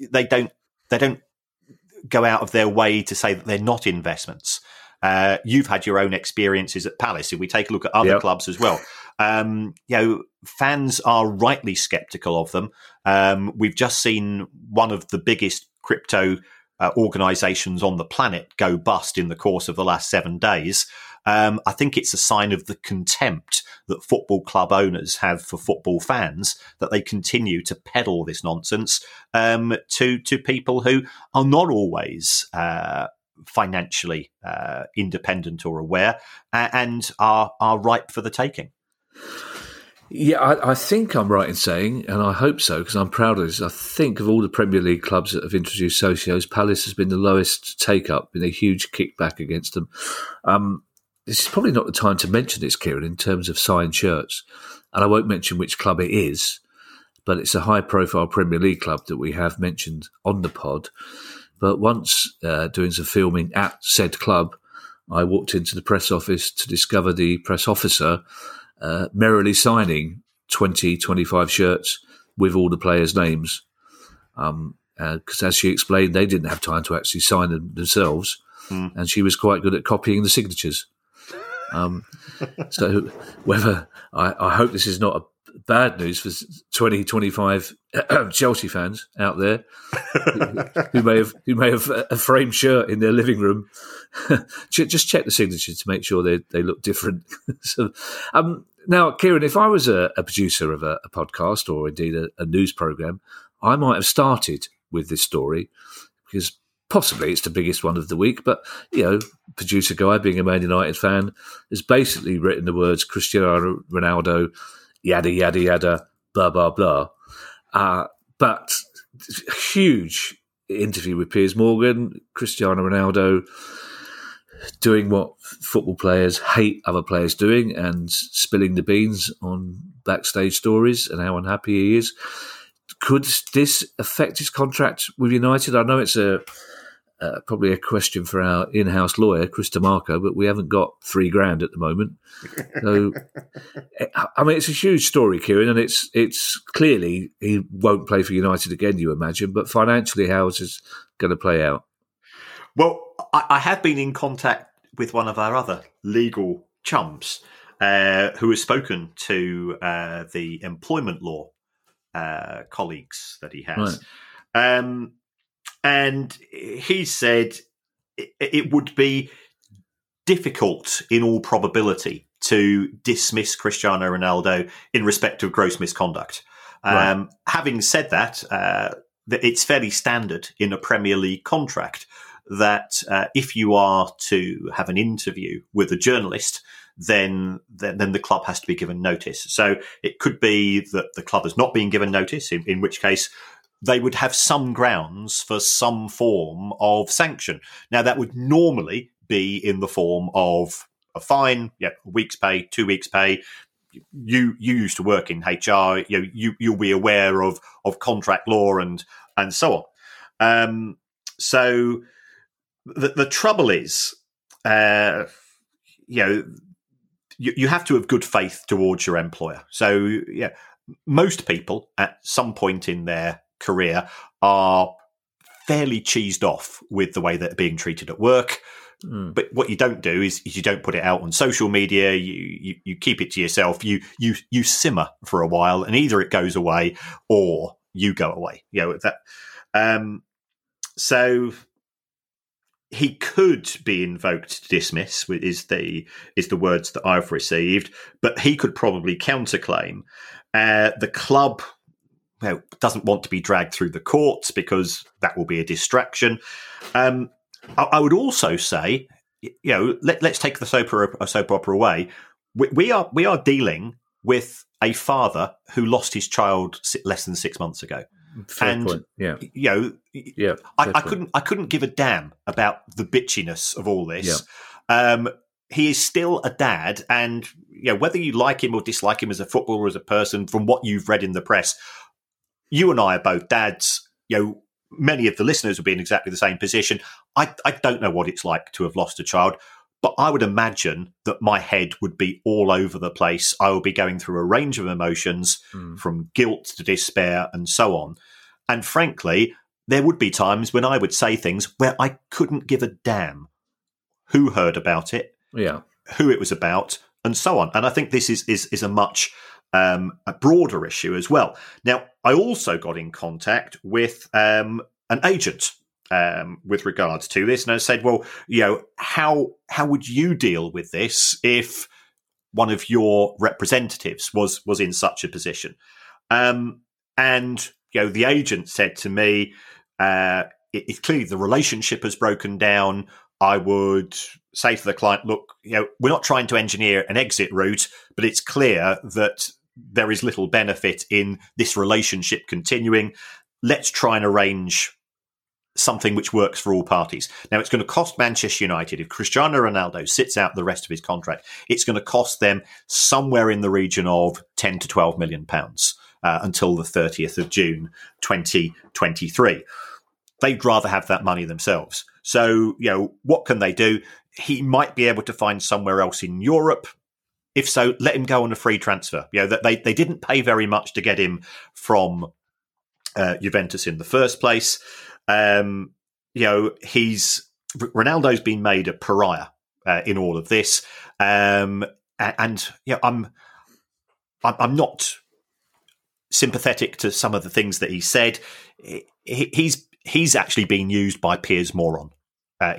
they don't go out of their way to say that they're not investments. You've had your own experiences at Palace. If we take a look at other clubs as well, fans are rightly sceptical of them. We've just seen one of the biggest crypto organisations on the planet go bust in the course of the last 7 days. I think it's a sign of the contempt that football club owners have for football fans that they continue to peddle this nonsense to people who are not always financially independent or aware and are ripe for the taking. Yeah, I think I'm right in saying, and I hope so, because I'm proud of this, I think of all the Premier League clubs that have introduced socios, Palace has been the lowest take-up, been a huge kickback against them. This is probably not the time to mention this, Kieran, in terms of signed shirts. And I won't mention which club it is, but it's a high-profile Premier League club that we have mentioned on the pod. But once doing some filming at said club, I walked into the press office to discover the press officer merrily signing 20, 25 shirts with all the players' names. Because as she explained, they didn't have time to actually sign them themselves. Mm. And she was quite good at copying the signatures. So whether I hope this is not a bad news for 20, 25 Chelsea fans out there who may have a framed shirt in their living room. Just check the signatures to make sure they look different. So, now, Kieran, if I was a producer of a podcast or indeed a news program, I might have started with this story because possibly it's the biggest one of the week, but, producer guy, being a Man United fan, has basically written the words Cristiano Ronaldo, yada, yada, yada, blah, blah, blah. But huge interview with Piers Morgan, Cristiano Ronaldo doing what football players hate other players doing and spilling the beans on backstage stories and how unhappy he is. Could this affect his contract with United? I know it's probably a question for our in-house lawyer, Chris DeMarco, but we haven't got $3,000 at the moment. So, I mean, it's a huge story, Kieran, and it's clearly he won't play for United again, you imagine, but financially, how is this going to play out? Well, I have been in contact with one of our other legal chumps who has spoken to the employment law colleagues that he has. Right. And he said it would be difficult in all probability to dismiss Cristiano Ronaldo in respect of gross misconduct. Right. Having said that, it's fairly standard in a Premier League contract that if you are to have an interview with a journalist, then the club has to be given notice. So it could be that the club has not been given notice, in which case they would have some grounds for some form of sanction. Now, that would normally be in the form of a fine, a week's pay, 2 weeks' pay. You used to work in HR. You'll be aware of contract law and so on. So the trouble is, you have to have good faith towards your employer. So, most people at some point in their career are fairly cheesed off with the way they're being treated at work. But what you don't do is you don't put it out on social media. You keep it to yourself. You simmer for a while, and either it goes away or you go away. You know that. So he could be invoked to dismiss, is the words that I've received. But he could probably counterclaim. The club doesn't want to be dragged through the courts because that will be a distraction. I would also say, let's take the soap opera away. We are dealing with a father who lost his child less than 6 months ago. Fair point. Yeah. I couldn't give a damn about the bitchiness of all this. Yeah. He is still a dad, and whether you like him or dislike him as a footballer, as a person, from what you've read in the press, you and I are both dads. Many of the listeners will be in exactly the same position. I don't know what it's like to have lost a child, but I would imagine that my head would be all over the place. I will be going through a range of emotions, from guilt to despair and so on. And frankly, there would be times when I would say things where I couldn't give a damn who heard about it, who it was about, and so on. And I think this is a much a broader issue as well. Now, I also got in contact with an agent with regards to this, and I said, well, how would you deal with this if one of your representatives was in such a position? And the agent said to me, if clearly the relationship has broken down, I would say to the client, look, we're not trying to engineer an exit route, but it's clear that there is little benefit in this relationship continuing. Let's try and arrange something which works for all parties. Now, it's going to cost Manchester United. If Cristiano Ronaldo sits out the rest of his contract, it's going to cost them somewhere in the region of £10 to £12 million until the 30th of June, 2023. They'd rather have that money themselves. So, what can they do? He might be able to find somewhere else in Europe. If so, let him go on a free transfer. They didn't pay very much to get him from Juventus in the first place. Ronaldo's been made a pariah in all of this, I'm not sympathetic to some of the things that he said. He's actually been used by Piers Moron,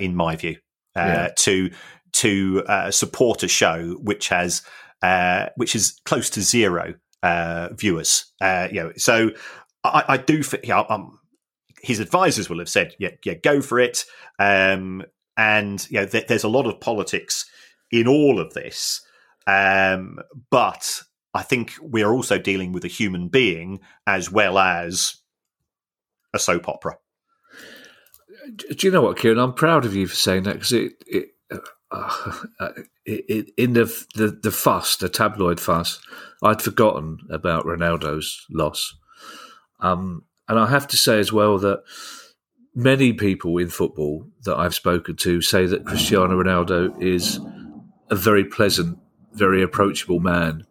in my view, to support a show which has which is close to zero viewers. So I do think his advisors will have said, go for it. There's a lot of politics in all of this, but I think we are also dealing with a human being as well as a soap opera. Do you know what, Kieran? I'm proud of you for saying that, because in the fuss, the tabloid fuss, I'd forgotten about Ronaldo's loss. And I have to say as well that many people in football that I've spoken to say that Cristiano Ronaldo is a very pleasant, very approachable man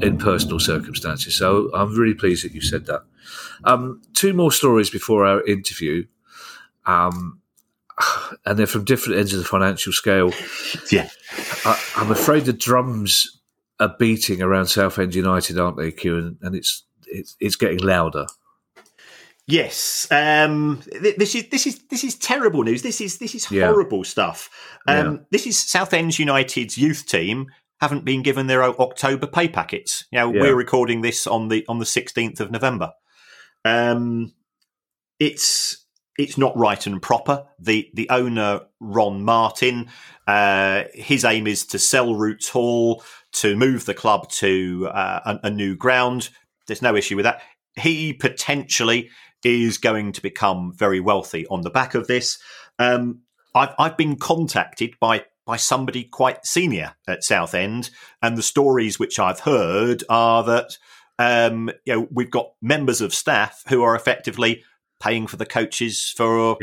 in personal circumstances. So I'm really pleased that you said that. Two more stories before our interview. And they're from different ends of the financial scale. Yeah, I'm afraid the drums are beating around Southend United, aren't they, Kieran? And it's getting louder. Yes, this is terrible news. This is horrible stuff. This is Southend United's youth team haven't been given their October pay packets. We're recording this on the 16th of November. It's not right and proper. The owner, Ron Martin, his aim is to sell Roots Hall, to move the club to a new ground. There's no issue with that. He potentially is going to become very wealthy on the back of this. I've been contacted by somebody quite senior at Southend, and the stories which I've heard are that we've got members of staff who are effectively paying for the coaches for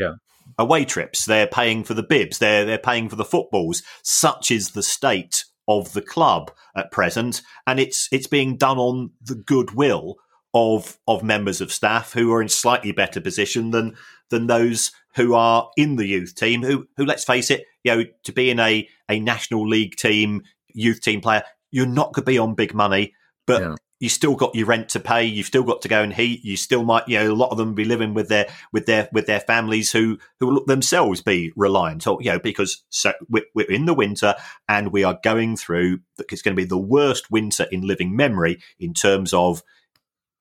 away trips. They're paying for the bibs. They're paying for the footballs. Such is the state of the club at present, and it's being done on the goodwill of members of staff who are in slightly better position than those who are in the youth team, who let's face it, you know, to be in a National League team, youth team player, you're not going to be on big money, but you still got your rent to pay. You've still got to go and heat. You still might, you know, a lot of them be living with their families who will themselves be reliant, or, you know, because we're in the winter and we are going through, it's going to be the worst winter in living memory in terms of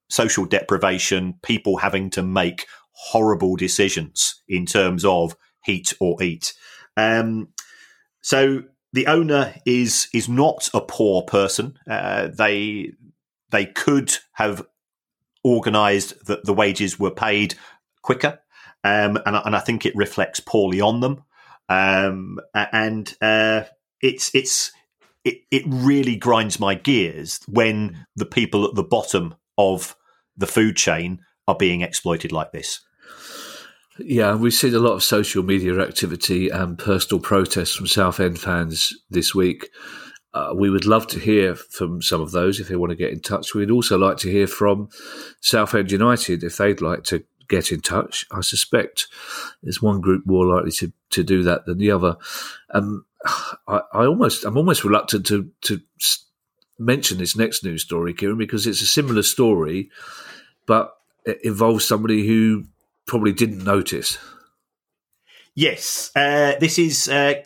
social deprivation, people having to make horrible decisions in terms of heat or eat. So the owner is not a poor person. They could have organised that the wages were paid quicker, and I think it reflects poorly on them. It really grinds my gears when the people at the bottom of the food chain are being exploited like this. Yeah, we've seen a lot of social media activity and personal protests from Southend fans this week. We would love to hear from some of those if they want to get in touch. We'd also like to hear from Southend United if they'd like to get in touch. I suspect there's one group more likely to do that than the other. I'm almost reluctant to mention this next news story, Kieran, because it's a similar story, but it involves somebody who probably didn't notice. Yes, this is Kylian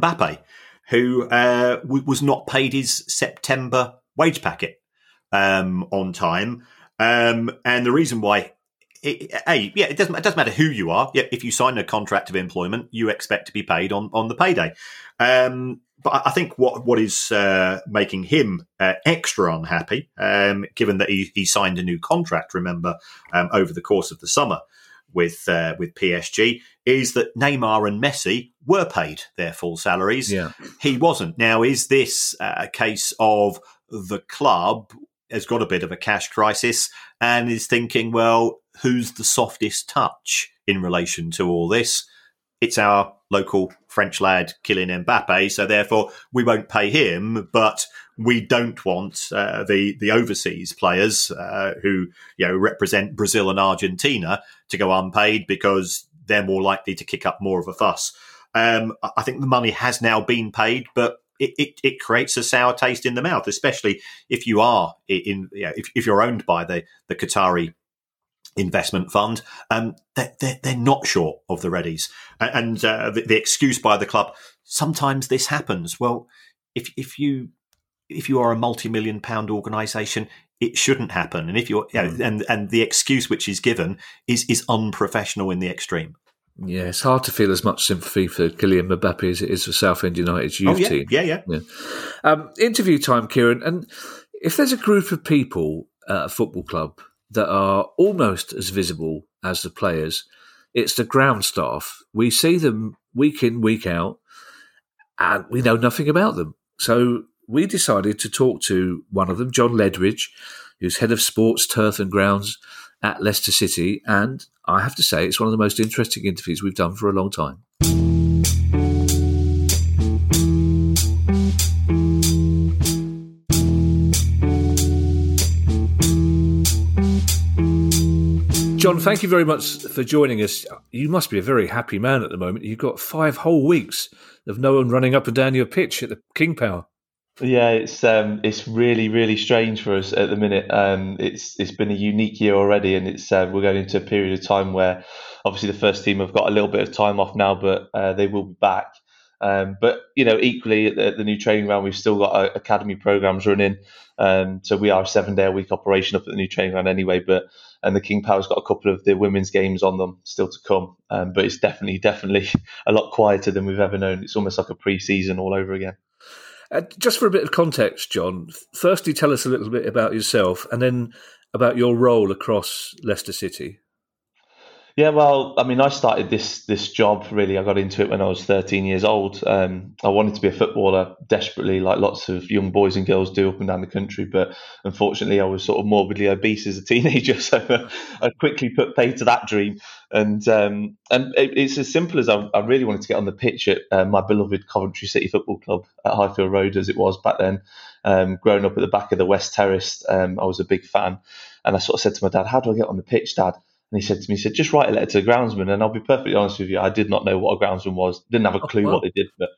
Mbappe, who was not paid his September wage packet on time, and the reason why, it doesn't matter who you are. Yeah, if you sign a contract of employment, you expect to be paid on the payday. But I think what is making him extra unhappy, given that he signed a new contract, remember, over the course of the summer with PSG, is that Neymar and Messi were paid their full salaries. Yeah. He wasn't. Now, is this a case of the club has got a bit of a cash crisis and is thinking, well, who's the softest touch in relation to all this? It's our local French lad, Kylian Mbappe, so therefore we won't pay him, but we don't want the overseas players who, you know, represent Brazil and Argentina to go unpaid because they're more likely to kick up more of a fuss. I think the money has now been paid, but it creates a sour taste in the mouth, especially if you are in, you know, if you're owned by the Qatari investment fund. They're not short of the readies, and the excuse by the club, sometimes this happens. Well, if you are a multi-million-pound organisation, it shouldn't happen. And if you're, you know, and the excuse which is given is unprofessional in the extreme. Yeah, it's hard to feel as much sympathy for Kylian Mbappe as it is for Southend United's youth team. Yeah. Interview time, Kieran. And if there's a group of people at a football club that are almost as visible as the players, it's the ground staff. We see them week in, week out, and we know nothing about them. So we decided to talk to one of them, John Ledwidge, who's head of sports, turf and grounds at Leicester City. And I have to say, it's one of the most interesting interviews we've done for a long time. John, thank you very much for joining us. You must be a very happy man at the moment. You've got 5 whole weeks of no one running up and down your pitch at the King Power. Yeah, it's really, really strange for us at the minute. It's been a unique year already, and it's we're going into a period of time where obviously the first team have got a little bit of time off now, but they will be back. But you know, equally at the new training ground, we've still got our academy programs running. So we are a 7-day-a-week operation up at the new training ground anyway. And the King Power's got a couple of the women's games on them still to come. But it's definitely a lot quieter than we've ever known. It's almost like a pre-season all over again. Just for a bit of context, John, firstly, tell us a little bit about yourself and then about your role across Leicester City. Yeah, well, I mean, I started this job, really. I got into it when I was 13 years old. I wanted to be a footballer desperately, like lots of young boys and girls do up and down the country. But unfortunately, I was sort of morbidly obese as a teenager, so I quickly put pay to that dream. And it's as simple as I really wanted to get on the pitch at my beloved Coventry City Football Club at Highfield Road, as it was back then. Growing up at the back of the West Terrace, I was a big fan. And I sort of said to my dad, "How do I get on the pitch, Dad?" And he said to me, he said, just write a letter to the groundsman. And I'll be perfectly honest with you, I did not know what a groundsman was. Didn't have a clue what they did. But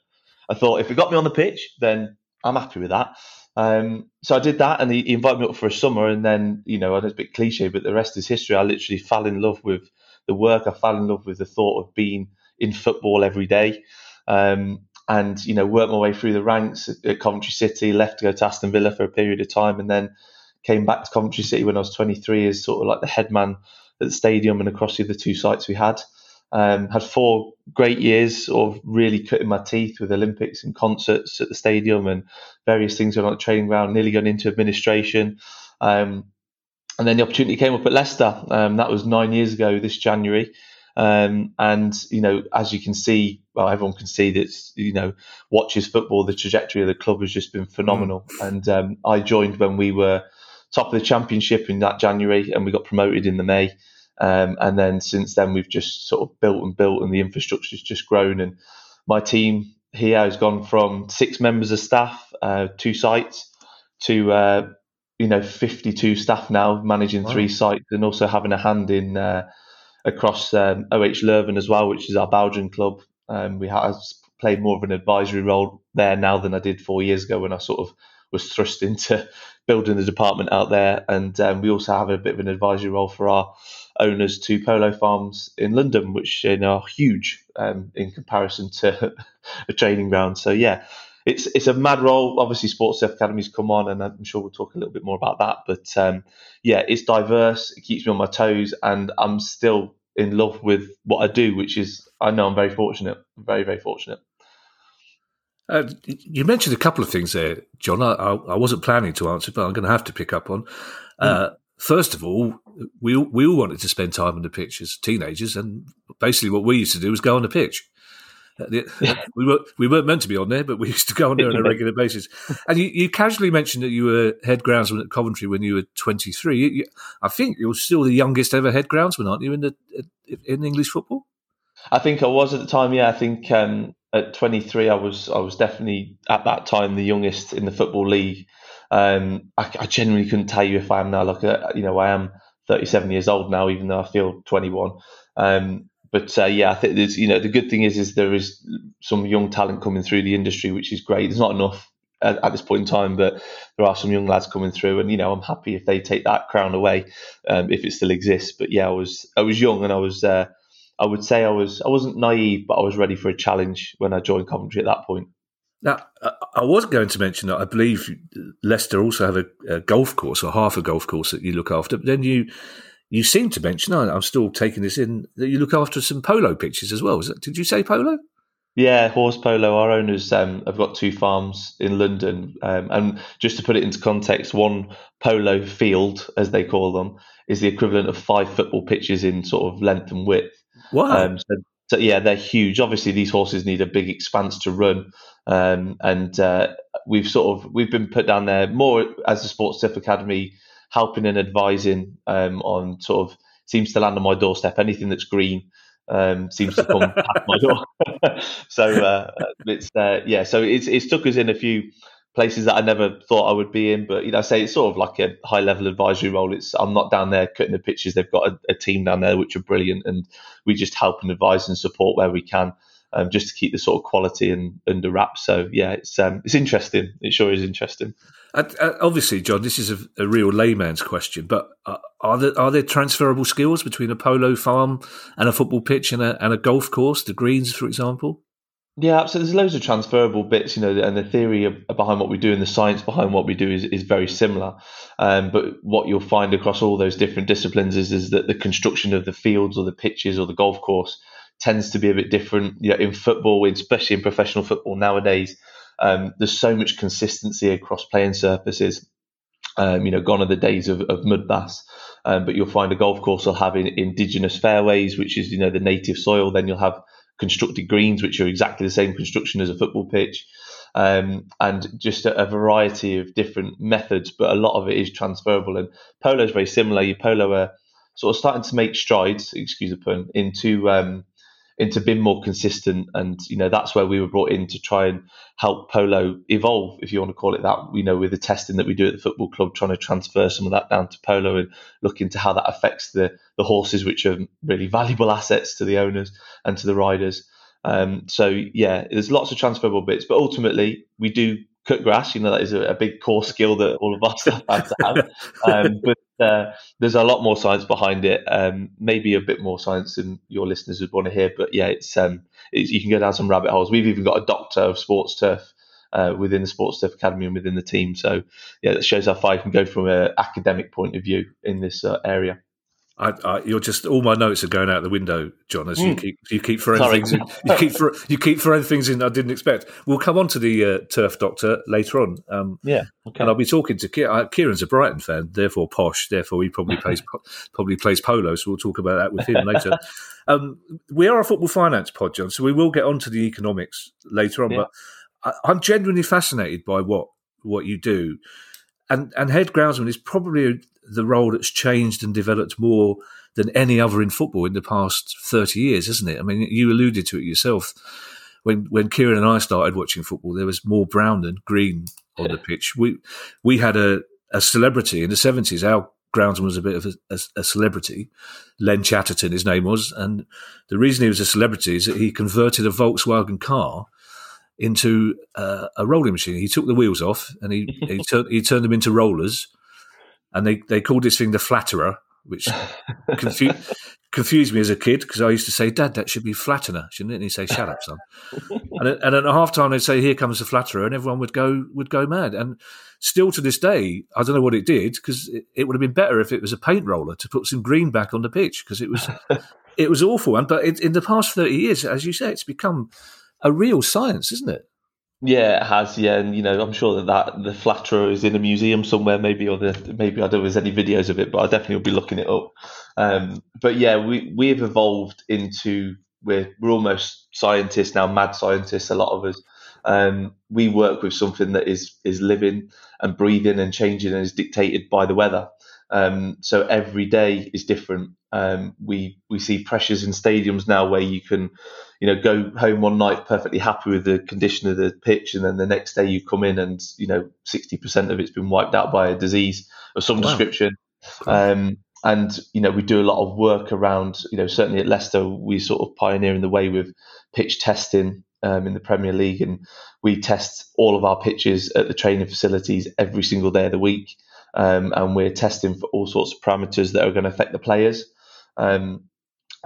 I thought, if it got me on the pitch, then I'm happy with that. So I did that, and he invited me up for a summer. And then, you know, it's a bit cliche, but the rest is history. I literally fell in love with the work. I fell in love with the thought of being in football every day. And, you know, worked my way through the ranks at Coventry City, left to go to Aston Villa for a period of time, and then came back to Coventry City when I was 23 as sort of like the head man at the stadium and across the other two sites we had. Had 4 great years of really cutting my teeth with Olympics and concerts at the stadium and various things going on at the training ground, nearly gone into administration. And then the opportunity came up at Leicester. That was 9 years ago this January. And, you know, as you can see, well, everyone can see that, you know, watches football, the trajectory of the club has just been phenomenal. And I joined when we were top of the championship in that January, and we got promoted in the May. And then since then, we've just sort of built and built, and the infrastructure's just grown. And my team here has gone from 6 members of staff, 2 sites, to, 52 staff now, managing 3 sites, and also having a hand in across Leuven as well, which is our Belgian club. I played more of an advisory role there now than I did 4 years ago, when I sort of was thrust into building the department out there. And we also have a bit of an advisory role for our owners to Polo Farms in London, which, you know, are huge in comparison to a training ground. So yeah, it's a mad role. Obviously, Sports Academy's come on, and I'm sure we'll talk a little bit more about that. But yeah, it's diverse. It keeps me on my toes, and I'm still in love with what I do, which is, I know I'm very fortunate. I'm very, very fortunate. You mentioned a couple of things there, John. I wasn't planning to answer, but I'm going to have to pick up on. First of all, we all wanted to spend time on the pitch as teenagers, and basically what we used to do was go on the pitch. We weren't meant to be on there, but we used to go on there on a regular basis. And you casually mentioned that you were head groundsman at Coventry when you were 23. I think you're still the youngest ever head groundsman, aren't you, in English football? I think I was at the time. Yeah, I think at 23, I was definitely at that time the youngest in the football league. I genuinely couldn't tell you if I am now. Like, I am 37 years old now, even though I feel 21. But yeah, I think there's, the good thing is there is some young talent coming through the industry, which is great. There's not enough at this point in time, but there are some young lads coming through, and I'm happy if they take that crown away, if it still exists. But yeah, I was young, and I wasn't naive, but I was ready for a challenge when I joined Coventry at that point. Now, I was going to mention that I believe Leicester also have a golf course, or half a golf course, that you look after. But then you seem to mention, I'm still taking this in, that you look after some polo pitches as well. Did you say polo? Yeah, horse polo. Our owners have got 2 farms in London. And just to put it into context, 1 polo field, as they call them, is the equivalent of 5 football pitches in sort of length and width. Wow. So yeah, they're huge. Obviously, these horses need a big expanse to run. And we've been put down there more as a Sports Tip Academy, helping and advising on sort of, seems to land on my doorstep. Anything that's green seems to come past my door. So it's took us in a few places that I never thought I would be in. But I say it's sort of like a high level advisory role. I'm not down there cutting the pitches. They've got a team down there which are brilliant, and we just help and advise and support where we can, just to keep the sort of quality under wraps. So yeah, it's interesting. It sure is interesting. Obviously, John, this is a real layman's question, but are there transferable skills between a polo farm and a football pitch and a golf course, the greens, for example? Yeah, absolutely. There's loads of transferable bits, and the theory behind what we do and the science behind what we do is very similar. But what you'll find across all those different disciplines is that the construction of the fields or the pitches or the golf course tends to be a bit different. In football, especially in professional football nowadays, there's so much consistency across playing surfaces. Gone are the days of mud baths. But you'll find a golf course will have indigenous fairways, which is the native soil. Then you'll have constructed greens, which are exactly the same construction as a football pitch, and just a variety of different methods, but a lot of it is transferable. And polo is very similar. Your polo are sort of starting to make strides, excuse the pun, into into being more consistent. And, you know, that's where we were brought in to try and help Polo evolve, if you want to call it that, you know, with the testing that we do at the football club, trying to transfer some of that down to Polo and look into how that affects the horses, which are really valuable assets to the owners and to the riders. So, yeah, there's lots of transferable bits, but ultimately we do cut grass. You know, that is a big core skill that all of us have had to have. But there's a lot more science behind it, maybe a bit more science than your listeners would want to hear. But, yeah, it's you can go down some rabbit holes. We've even got a doctor of sports turf within the sports turf academy and within the team. So, yeah, that shows how far you can go from an academic point of view in this area. You're just all my notes are going out the window, John. As you keep throwing things, you keep throwing things in I didn't expect. We'll come on to the turf doctor later on. Okay. And I'll be talking to Kieran's a Brighton fan, therefore posh. Therefore, he probably plays polo. So we'll talk about that with him later. We are a football finance pod, John, so we will get on to the economics later on. Yeah. But I'm genuinely fascinated by what you do, and head groundsman is probably the role that's changed and developed more than any other in football in the past 30 years, isn't it? I mean, you alluded to it yourself. When Kieran and I started watching football, there was more brown than green on the pitch. We had a celebrity in the 70s. Our groundsman was a bit of a celebrity. Len Chatterton, his name was. And the reason he was a celebrity is that he converted a Volkswagen car into a rolling machine. He took the wheels off and he turned them into rollers. And they called this thing the flatterer, which confused me as a kid because I used to say, Dad, that should be flattener, shouldn't it? And he'd say, shut up, son. And at half-time, they'd say, here comes the flatterer, and everyone would go mad. And still to this day, I don't know what it did because it would have been better if it was a paint roller to put some green back on the pitch because it was awful. But in the past 30 years, as you say, it's become a real science, isn't it? Yeah, it has. Yeah, and you know, I'm sure that the flatterer is in a museum somewhere, maybe, or maybe I don't know if there's any videos of it, but I definitely will be looking it up. But yeah, we have evolved into we're almost scientists now, mad scientists. A lot of us. We work with something that is living and breathing and changing and is dictated by the weather. So every day is different. We see pressures in stadiums now where you can, you know, go home one night perfectly happy with the condition of the pitch, and then the next day you come in and, you know, 60% of it's been wiped out by a disease of some description. Cool. And, you know, we do a lot of work around, you know, certainly at Leicester, we sort of pioneering the way with pitch testing in the Premier League, and we test all of our pitches at the training facilities every single day of the week. And we're testing for all sorts of parameters that are going to affect the players.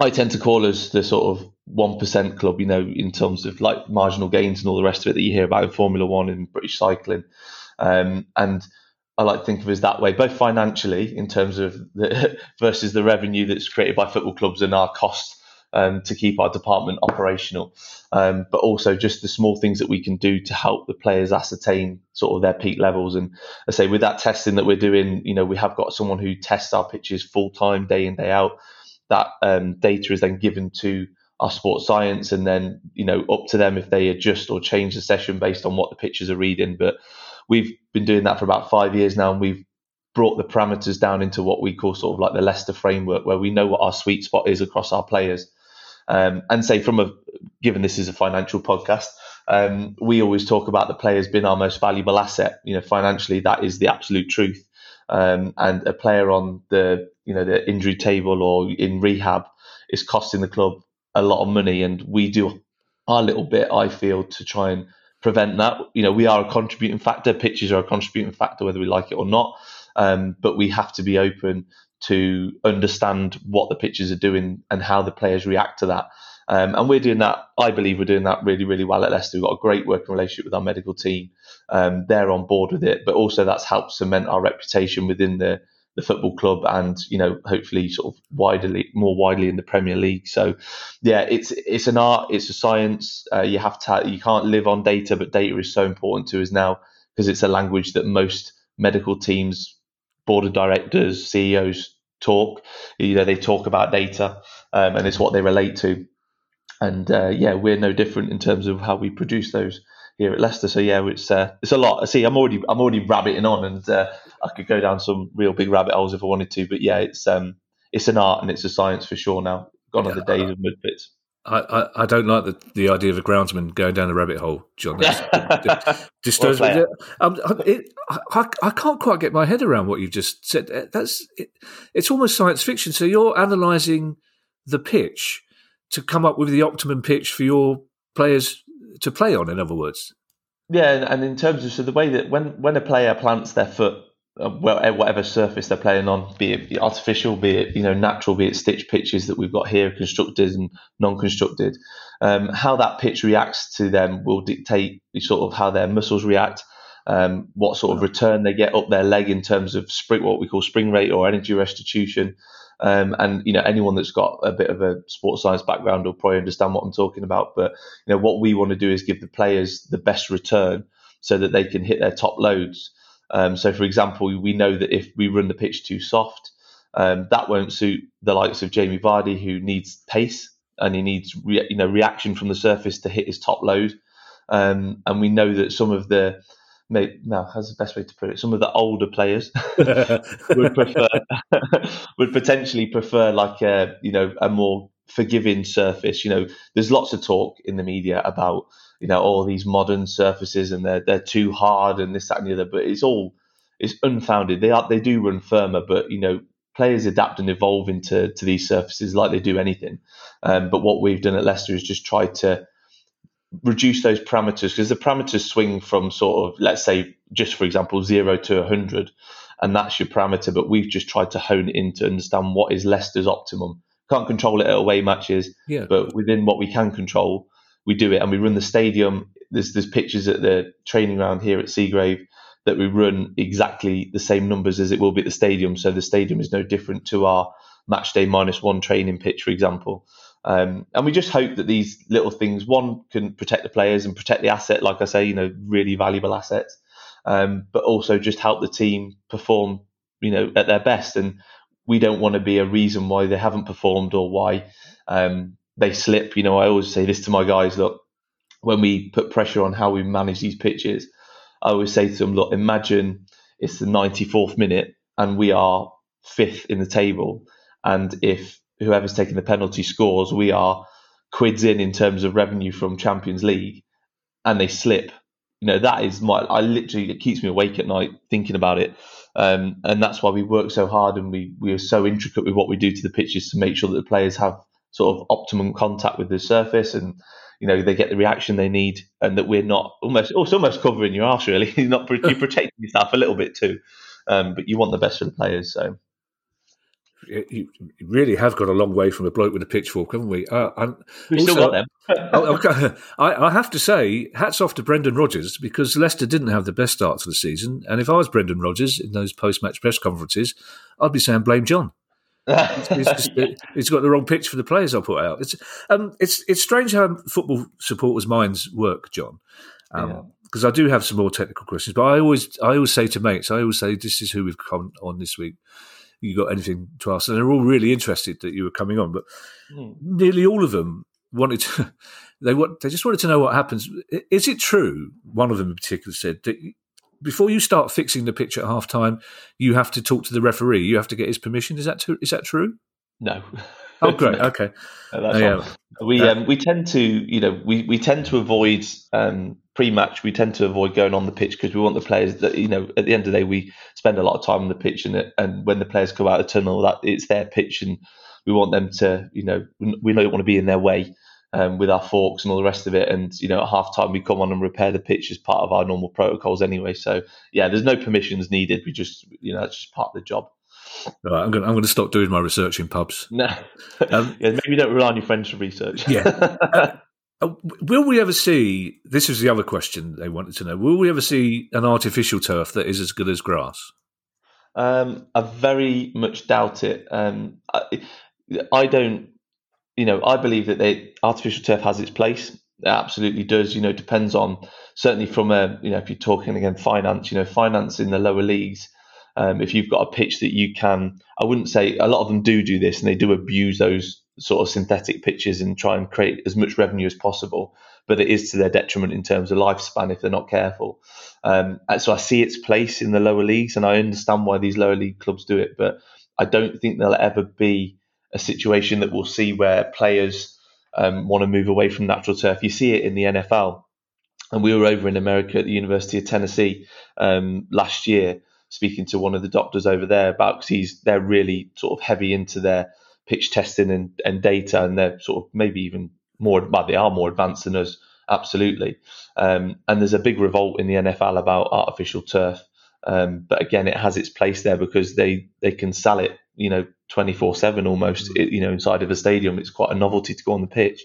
I tend to call us the sort of 1% club, you know, in terms of like marginal gains and all the rest of it that you hear about in Formula One and British cycling. And I like to think of us that way, both financially in terms of versus the revenue that's created by football clubs and our costs to keep our department operational, but also just the small things that we can do to help the players ascertain sort of their peak levels. And I say with that testing that we're doing, you know, we have got someone who tests our pitches full time, day in, day out. That data is then given to our sports science, and then, you know, up to them if they adjust or change the session based on what the pitches are reading. But we've been doing that for about 5 years now, and we've brought the parameters down into what we call sort of like the Leicester framework, where we know what our sweet spot is across our players. And say given this is a financial podcast, we always talk about the players being our most valuable asset. You know, financially, that is the absolute truth. And a player on the injury table or in rehab is costing the club a lot of money. And we do our little bit, I feel, to try and prevent that. You know, we are a contributing factor. Pitches are a contributing factor, whether we like it or not. But we have to be open to understand what the pitches are doing and how the players react to that. And we're doing that, I believe we're doing that really, really well at Leicester. We've got a great working relationship with our medical team. They're on board with it, but also that's helped cement our reputation within the football club and, you know, hopefully sort of more widely in the Premier League. So, yeah, it's an art, it's a science. You can't live on data, but data is so important to us now because it's a language that most medical teams, board of directors, CEOs talk. You know, they talk about data and it's what they relate to. And yeah, we're no different in terms of how we produce those here at Leicester. So yeah, it's a lot. See, I'm already rabbiting on, and I could go down some real big rabbit holes if I wanted to. But yeah, it's an art and it's a science for sure now. Gone are the days of mudpits. I don't like the idea of a groundsman going down the rabbit hole, John. Disturbs me. I can't quite get my head around what you've just said. It's almost science fiction. So you're analysing the pitch to come up with the optimum pitch for your players to play on, in other words. Yeah, and in terms of the way that when a player plants their foot, whatever surface they're playing on, be it artificial, be it natural, be it stitch pitches that we've got here, constructed and non-constructed, how that pitch reacts to them will dictate sort of how their muscles react, what sort of return they get up their leg in terms of what we call spring rate or energy restitution, and anyone that's got a bit of a sports science background will probably understand what I'm talking about. But what we want to do is give the players the best return so that they can hit their top loads. So, for example, we know that if we run the pitch too soft, that won't suit the likes of Jamie Vardy, who needs pace and he needs reaction from the surface to hit his top load. And we know that some of the how's the best way to put it? Some of the older players would potentially prefer like a more forgiving surface. There's lots of talk in the media about all these modern surfaces and they're too hard and this, that and the other, but it's unfounded. They do run firmer, but players adapt and evolve into these surfaces like they do anything. But what we've done at Leicester is just try to reduce those parameters, because the parameters swing from sort of, let's say, just for example, 0 to 100, and that's your parameter. But we've just tried to hone it in to understand what is Leicester's optimum. Can't control it at away matches, but within what we can control, we do it. And we run the stadium. There's pictures at the training round here at Seagrave that we run exactly the same numbers as it will be at the stadium. So the stadium is no different to our match day -1 training pitch, for example. And we just hope that these little things, one, can protect the players and protect the asset, like I say, really valuable assets, but also just help the team perform, at their best. And we don't want to be a reason why they haven't performed or why they slip. I always say this to my guys, look, when we put pressure on how we manage these pitches, I always say to them, look, imagine it's the 94th minute and we are 5th in the table. And if whoever's taking the penalty scores, we are quids in terms of revenue from Champions League, and they slip. That is it keeps me awake at night thinking about it. And that's why we work so hard and we are so intricate with what we do to the pitches to make sure that the players have sort of optimum contact with the surface and, they get the reaction they need, and that we're not almost covering your arse, really. You're protecting yourself a little bit too, but you want the best for the players. So you really have got a long way from a bloke with a pitchfork, haven't we? We still got them. I have to say, hats off to Brendan Rodgers, because Leicester didn't have the best start to the season. And if I was Brendan Rodgers in those post-match press conferences, I'd be saying, blame John. He's got the wrong pitch for the players I put out. It's strange how football supporters' minds work, John. Because I do have some more technical questions, but I always say to mates, this is who we've come on this week. You got anything to ask? And they're all really interested that you were coming on, but nearly all of them wanted to. They just wanted to know what happens. Is it true? One of them in particular said that before you start fixing the pitch at half time, you have to talk to the referee. You have to get his permission. Is that true? No. Oh, great. Okay. We tend to, we tend to avoid pre-match. We tend to avoid going on the pitch because we want the players that, at the end of the day, we spend a lot of time on the pitch, and when the players come out of the tunnel, that it's their pitch, and we want them to, we don't want to be in their way with our forks and all the rest of it. And, at half time, we come on and repair the pitch as part of our normal protocols anyway. So, yeah, there's no permissions needed. We just, that's just part of the job. Right, I'm going to stop doing my research in pubs. No, maybe don't rely on your friends for research. Yeah, will we ever see? This is the other question they wanted to know. Will we ever see an artificial turf that is as good as grass? I very much doubt it. I don't. I believe that artificial turf has its place. It absolutely does. Depends on, certainly from a if you're talking again finance. Finance in the lower leagues. If you've got a pitch that you can, I wouldn't say a lot of them do this, and they do abuse those sort of synthetic pitches and try and create as much revenue as possible. But it is to their detriment in terms of lifespan if they're not careful. So I see its place in the lower leagues, and I understand why these lower league clubs do it. But I don't think there'll ever be a situation that we'll see where players want to move away from natural turf. You see it in the NFL. And we were over in America at the University of Tennessee last year, speaking to one of the doctors over there about, because they're really sort of heavy into their pitch testing and data, and they're sort of maybe even more, well, they are more advanced than us, absolutely. And there's a big revolt in the NFL about artificial turf. But again, it has its place there because they can sell it, 24/7 almost, inside of a stadium. It's quite a novelty to go on the pitch.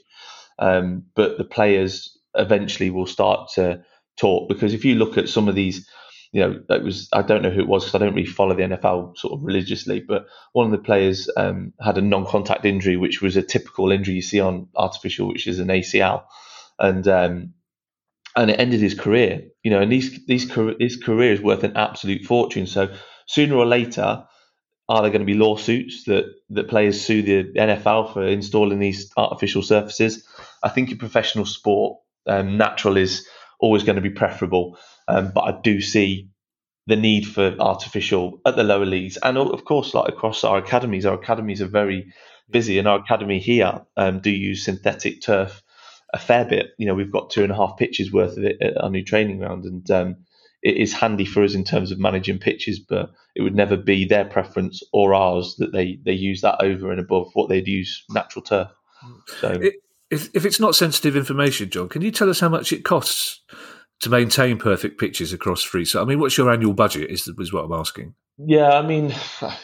But the players eventually will start to talk, because if you look at some of these, I don't know who it was because I don't really follow the NFL sort of religiously, but one of the players had a non-contact injury, which was a typical injury you see on artificial, which is an ACL, and it ended his career. And his career is worth an absolute fortune. So sooner or later, are there going to be lawsuits that players sue the NFL for installing these artificial surfaces? I think in professional sport, natural is always going to be preferable, but I do see the need for artificial at the lower leagues, and of course, like across our academies. Our academies are very busy, and our academy here do use synthetic turf a fair bit. We've got 2.5 pitches worth of it at our new training ground, and it is handy for us in terms of managing pitches. But it would never be their preference or ours that they use that over and above what they'd use natural turf. So. If it's not sensitive information, John, can you tell us how much it costs to maintain perfect pitches across three? So, what's your annual budget is what I'm asking. Yeah,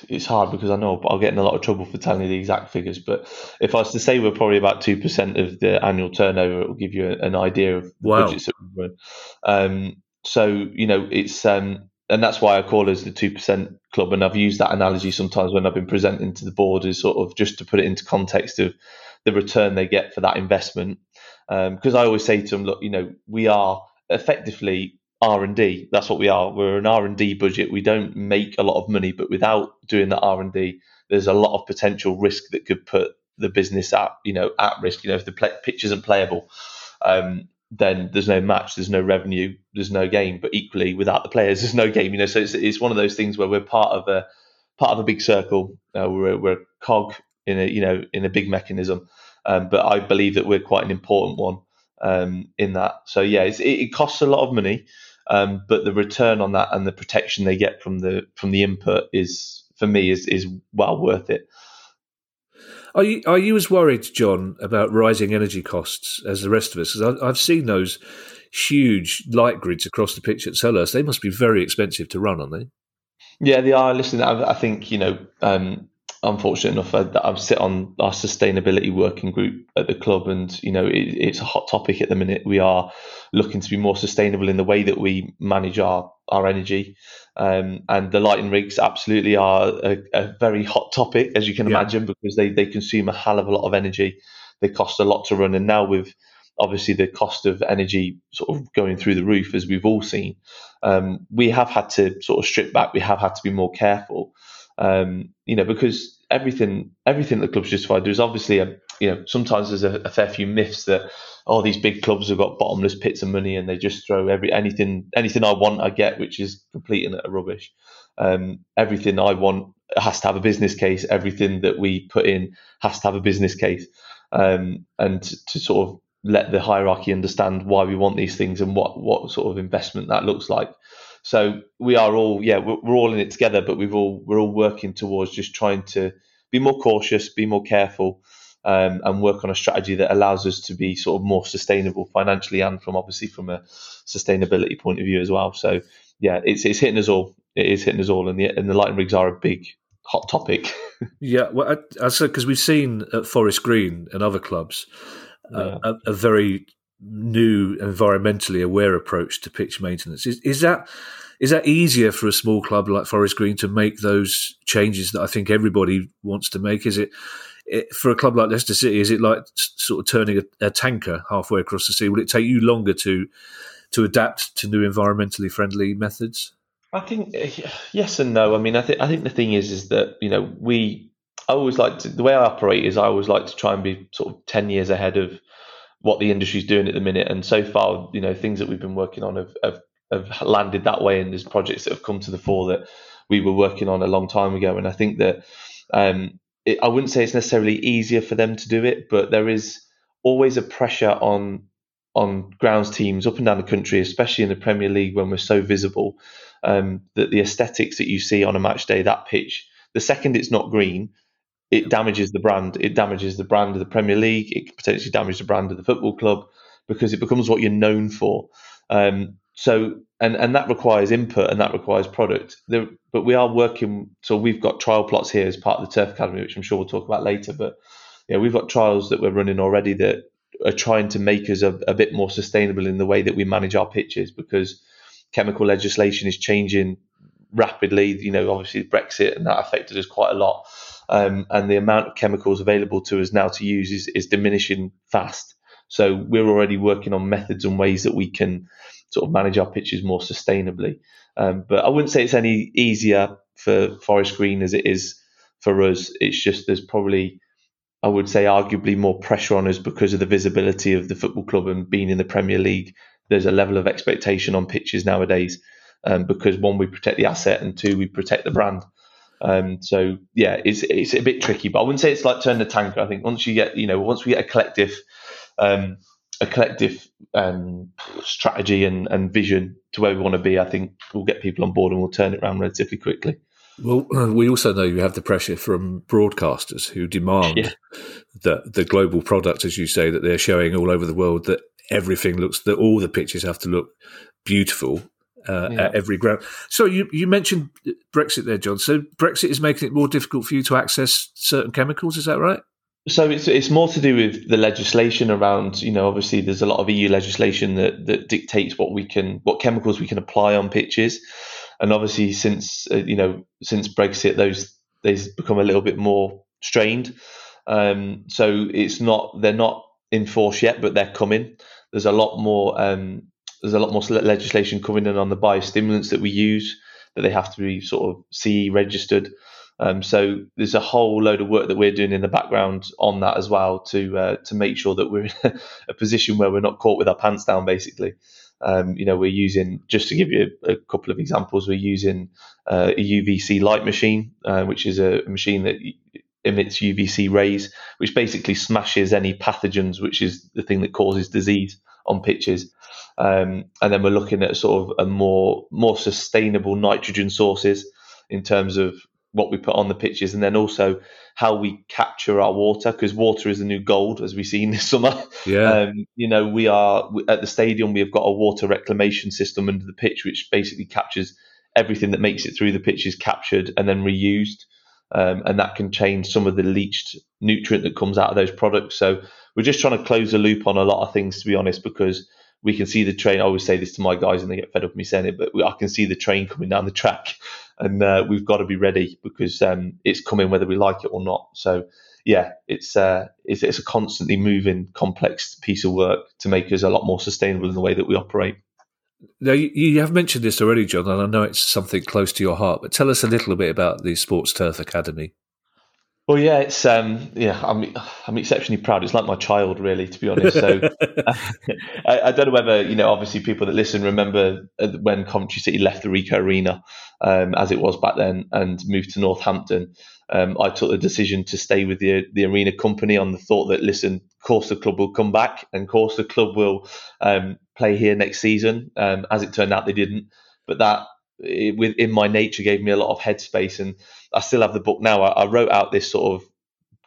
it's hard because I know I'll get in a lot of trouble for telling you the exact figures. But if I was to say we're probably about 2% of the annual turnover, it will give you an idea of the budgets that we run. It's... and that's why I call us the 2% club. And I've used that analogy sometimes when I've been presenting to the board, is sort of just to put it into context of the return they get for that investment. Because I always say to them, look, we are effectively R&D. That's what we are. We're an R&D budget. We don't make a lot of money, but without doing the R&D, there's a lot of potential risk that could put the business at risk. If the pitch isn't playable, then there's no match, there's no revenue, there's no game. But equally, without the players, there's no game. So it's one of those things where we're part of a big circle. We're a cog in a big mechanism. But I believe that we're quite an important one in that. So yeah, it costs a lot of money, but the return on that and the protection they get from the input is, for me, is well worth it. Are you as worried, John, about rising energy costs as the rest of us? Because I've seen those huge light grids across the pitch at Selhurst. They must be very expensive to run, aren't they? Yeah, they are. Listen, I think, I'm fortunate enough that I sit on our sustainability working group at the club, and, it's a hot topic at the minute. We are looking to be more sustainable in the way that we manage our energy. And the lighting rigs absolutely are a very hot topic, as you can imagine, because they consume a hell of a lot of energy. They cost a lot to run. And now with obviously the cost of energy sort of going through the roof, as we've all seen, we have had to sort of strip back. We have had to be more careful. Because everything the club's justified. There's obviously sometimes there's a fair few myths that these big clubs have got bottomless pits of money and they just throw anything I want I get, which is complete and utter rubbish. Everything I want has to have a business case. Everything that we put in has to have a business case, and to sort of let the hierarchy understand why we want these things and what sort of investment that looks like. So we are all, we're all in it together, but we're all working towards just trying to be more cautious, be more careful, and work on a strategy that allows us to be sort of more sustainable financially and from a sustainability point of view as well. So yeah, it's hitting us all. It is hitting us all, and the lighting rigs are a big hot topic. Yeah, well, I said because we've seen at Forest Green and other clubs a very new environmentally aware approach to pitch maintenance. Is that easier for a small club like Forest Green to make those changes that I think everybody wants to make? Is it for a club like Leicester City, is it like sort of turning a tanker halfway across the sea? Will it take you longer to adapt to new environmentally friendly methods? I think yes and no. I think the thing is that the way I operate is I always like to try and be sort of 10 years ahead of what the industry's doing at the minute, and so far, things that we've been working on have landed that way, and there's projects that have come to the fore that we were working on a long time ago. And I think that I wouldn't say it's necessarily easier for them to do it, but there is always a pressure on grounds teams up and down the country, especially in the Premier League when we're so visible, that the aesthetics that you see on a match day, that pitch, the second it's not green, it damages the brand. It damages the brand of the Premier League. It can potentially damage the brand of the football club because it becomes what you're known for. So that requires input and that requires product. But we are working. So we've got trial plots here as part of the Turf Academy, which I'm sure we'll talk about later. But yeah, we've got trials that we're running already that are trying to make us a bit more sustainable in the way that we manage our pitches, because chemical legislation is changing rapidly. You know, obviously Brexit and that affected us quite a lot. And the amount of chemicals available to us now to use is diminishing fast. So we're already working on methods and ways that we can sort of manage our pitches more sustainably. But I wouldn't say it's any easier for Forest Green as it is for us. It's just there's probably, I would say, arguably more pressure on us because of the visibility of the football club and being in the Premier League. There's a level of expectation on pitches nowadays, because one, we protect the asset, and two, we protect the brand. So yeah, it's a bit tricky, but I wouldn't say it's like turning the tanker. I think once we get a collective strategy and vision to where we want to be, I think we'll get people on board and we'll turn it around relatively quickly. Well, we also know you have the pressure from broadcasters who demand that the global product, as you say, that they're showing all over the world, that everything looks, that all the pitches have to look beautiful. At every ground. So you mentioned Brexit there, John. So Brexit is making it more difficult for you to access certain chemicals, is that right? So it's more to do with the legislation around, you know, obviously there's a lot of EU legislation that dictates what chemicals we can apply on pitches. And obviously since Brexit, they've become a little bit more strained. So they're not in force yet, but they're coming. There's a lot more, legislation coming in on the biostimulants that we use, that they have to be sort of CE registered. So there's a whole load of work that we're doing in the background on that as well to make sure that we're in a position where we're not caught with our pants down, basically. We're using, just to give you a couple of examples, we're using a UVC light machine, which is a machine that emits UVC rays, which basically smashes any pathogens, which is the thing that causes disease on pitches. And then we're looking at sort of a more sustainable nitrogen sources in terms of what we put on the pitches, and then also how we capture our water, because water is the new gold, as we've seen this summer. We are at the stadium, we have got a water reclamation system under the pitch, which basically captures everything that makes it through the pitch is captured and then reused. And that can change some of the leached nutrient that comes out of those products. So we're just trying to close the loop on a lot of things, to be honest, because we can see the train. I always say this to my guys and they get fed up with me saying it, but I can see the train coming down the track, and we've got to be ready because it's coming whether we like it or not. So yeah, it's a constantly moving, complex piece of work to make us a lot more sustainable in the way that we operate. Now, you have mentioned this already, John, and I know it's something close to your heart, but tell us a little bit about the Sports Turf Academy. Well, yeah, it's I'm exceptionally proud. It's like my child, really, to be honest. So I don't know whether, you know, obviously people that listen remember when Coventry City left the Ricoh Arena, as it was back then, and moved to Northampton. I took the decision to stay with the arena company on the thought that, listen, of course the club will come back, and of course the club will play here next season. As it turned out, they didn't. But that, within my nature, gave me a lot of headspace, and I still have the book now. I wrote out this sort of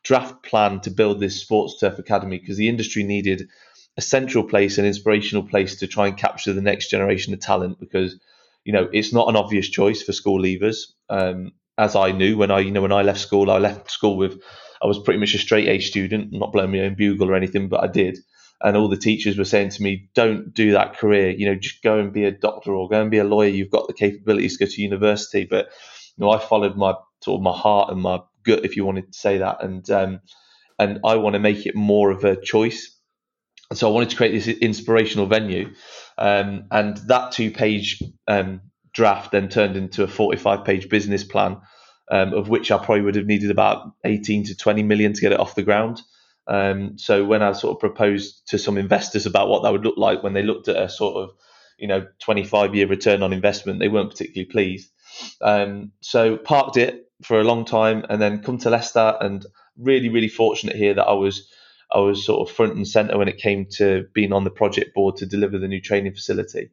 draft plan to build this Sports Turf Academy because the industry needed a central place, an inspirational place to try and capture the next generation of talent, because, you know, it's not an obvious choice for school leavers. As I knew when I left school, I was pretty much a straight A student, not blowing my own bugle or anything, but I did. And all the teachers were saying to me, don't do that career, you know, just go and be a doctor or go and be a lawyer. You've got the capabilities to go to university. But, you know, I followed my sort of my heart and my gut, if you wanted to say that. And I want to make it more of a choice. And so I wanted to create this inspirational venue. And that 2-page draft then turned into a 45-page business plan, of which I probably would have needed about 18 to 20 million to get it off the ground. So when I sort of proposed to some investors about what that would look like, when they looked at a sort of, you know, 25-year return on investment, they weren't particularly pleased. So parked it for a long time, and then come to Leicester, and really, really fortunate here that I was I was sort of front and centre when it came to being on the project board to deliver the new training facility.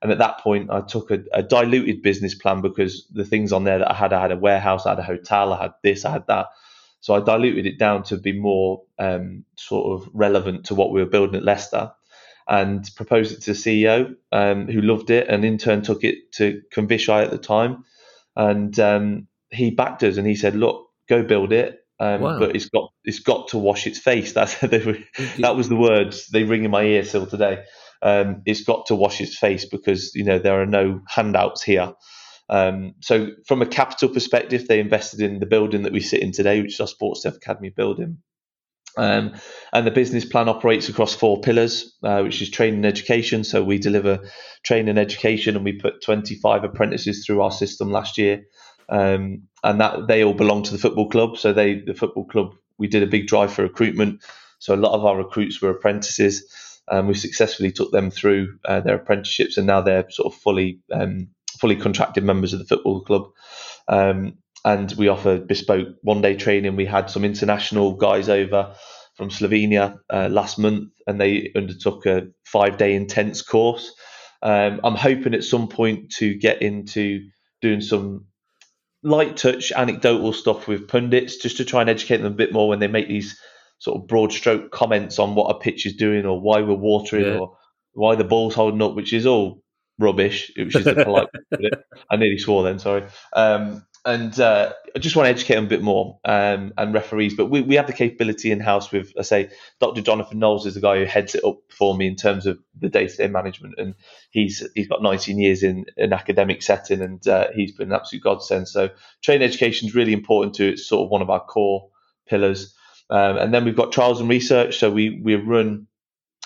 And at that point, I took a diluted business plan because the things on there that I had a warehouse, I had a hotel, I had this, I had that. So I diluted it down to be more sort of relevant to what we were building at Leicester, and proposed it to the CEO, who loved it, and in turn took it to Convishai at the time. And he backed us and he said, look, go build it. But it's got to wash its face. That was the words. They ring in my ear still today. It's got to wash its face because, you know, there are no handouts here. So from a capital perspective, they invested in the building that we sit in today, which is our Sports Dev Academy building. And the business plan operates across four pillars, which is training and education. So we deliver training and education, and we put 25 apprentices through our system last year. And that they all belong to the football club. So the football club, we did a big drive for recruitment. So a lot of our recruits were apprentices. We successfully took them through their apprenticeships, and now they're sort of fully contracted members of the football club. And we offer bespoke one-day training. We had some international guys over from Slovenia last month, and they undertook a 5-day intense course. I'm hoping at some point to get into doing some light touch anecdotal stuff with pundits, just to try and educate them a bit more when they make these sort of broad stroke comments on what a pitch is doing, or why we're watering, or why the ball's holding up, which is all rubbish, which is a polite I nearly swore then, sorry. And I just want to educate them a bit more, and referees. But we have the capability in-house with, I say, Dr. Jonathan Knowles is the guy who heads it up for me in terms of the day-to-day management. And he's got 19 years in an academic setting, and he's been an absolute godsend. So training education is really important to it. It's sort of one of our core pillars. And then we've got trials and research. So we've got